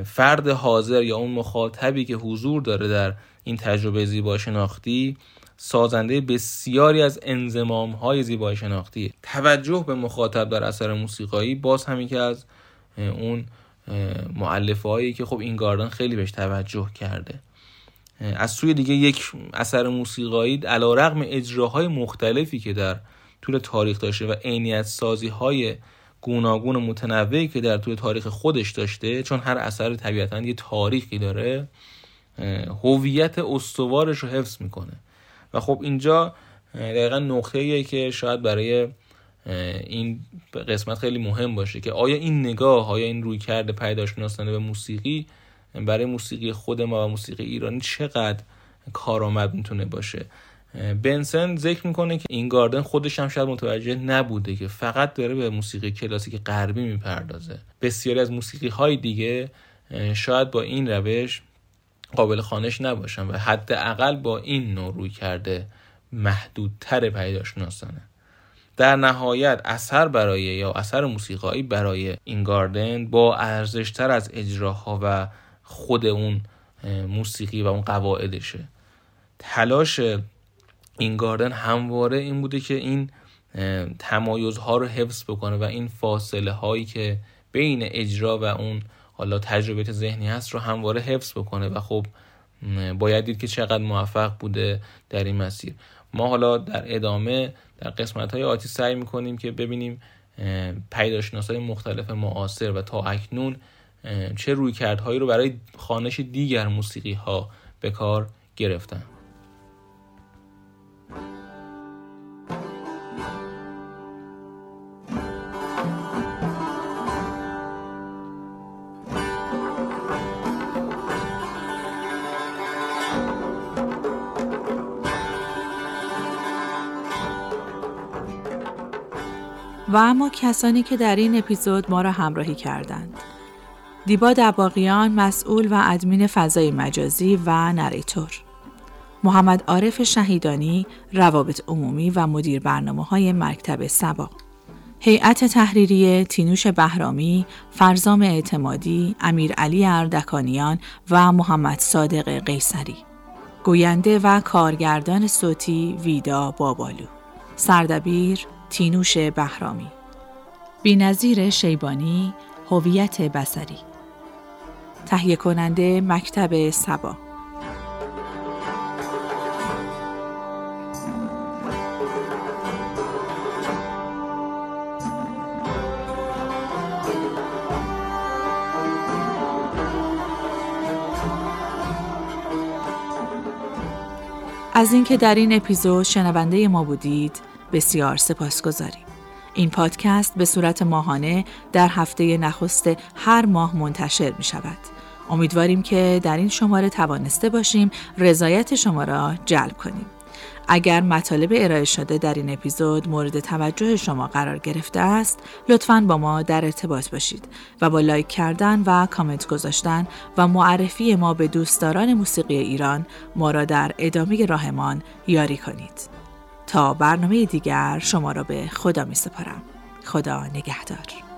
فرد حاضر یا اون مخاطبی که حضور داره در این تجربه زیبا شناختی سازنده بسیاری از انضمام‌های زیبایی شناختیه. توجه به مخاطب در اثر موسیقایی باز هم یکی از اون مؤلفه‌هایی که خب اینگاردن خیلی بهش توجه کرده. از سوی دیگه یک اثر موسیقایی علیرغم اجراهای مختلفی که در طول تاریخ داشته و عینیت‌سازی‌های گوناگون و متنوعی که در طول تاریخ خودش داشته، چون هر اثر طبیعتاً یه تاریخی داره، هویت استوارش رو حفظ می‌کنه. و خب اینجا دقیقا نقطه‌ایه که شاید برای این قسمت خیلی مهم باشه که آیا این نگاه، آیا این رویکرد پیداشناسانه به موسیقی برای موسیقی خود ما و موسیقی ایرانی چقدر کارآمد میتونه باشه. بنسن ذکر میکنه که اینگاردن خودش هم شاید متوجه نبوده که فقط داره به موسیقی کلاسیک غربی میپردازه. بسیاری از موسیقی‌های دیگه شاید با این روش قابل خوانش نباشن و حداقل با این نوع روی کرده محدودتر پیداشناسانه. در نهایت اثر برای یا اثر موسیقایی برای اینگاردن با ارزشتر از اجراها و خود اون موسیقی و اون قواعدشه. تلاش اینگاردن همواره این بوده که این تمایزها رو حفظ بکنه و این فاصله هایی که بین اجرا و اون حالا تجربه ذهنی هست رو همواره حفظ بکنه و خب باید دید که چقدر موفق بوده در این مسیر. ما حالا در ادامه در قسمت‌های آتی سعی می‌کنیم که ببینیم پیداشناس‌های مختلف معاصر و تا اکنون چه رویکردهایی رو برای خوانش دیگر موسیقی‌ها به کار گرفتن. و اما کسانی که در این اپیزود ما را همراهی کردند: دیبا دباغیان، مسئول و ادمین فضای مجازی و نریتور، محمد عارف شهیدانی، روابط عمومی و مدیر برنامه‌های مکتب صبا، هیئت تحریریه تینوش بهرامی، فرزام اعتمادی، امیرعلی اردکانیان و محمدصادق قیصری، گوینده و کارگردان صوتی ویدا بابالو، سردبیر تینوش بهرامی، بی‌نظیر شیبانی، هویت بصری، تهیه کننده مکتب صبا. از اینکه در این اپیزود شنونده ما بودید بسیار سپاسگزاریم. این پادکست به صورت ماهانه در هفته نخست هر ماه منتشر می شود. امیدواریم که در این شماره توانسته باشیم رضایت شما را جلب کنیم. اگر مطالب ارائه شده در این اپیزود مورد توجه شما قرار گرفته است، لطفاً با ما در ارتباط باشید و با لایک کردن و کامنت گذاشتن و معرفی ما به دوستداران موسیقی ایران ما را در ادامه راهمان یاری کنید. تا برنامه دیگر شما را به خدا می سپارم. خدا نگهدار.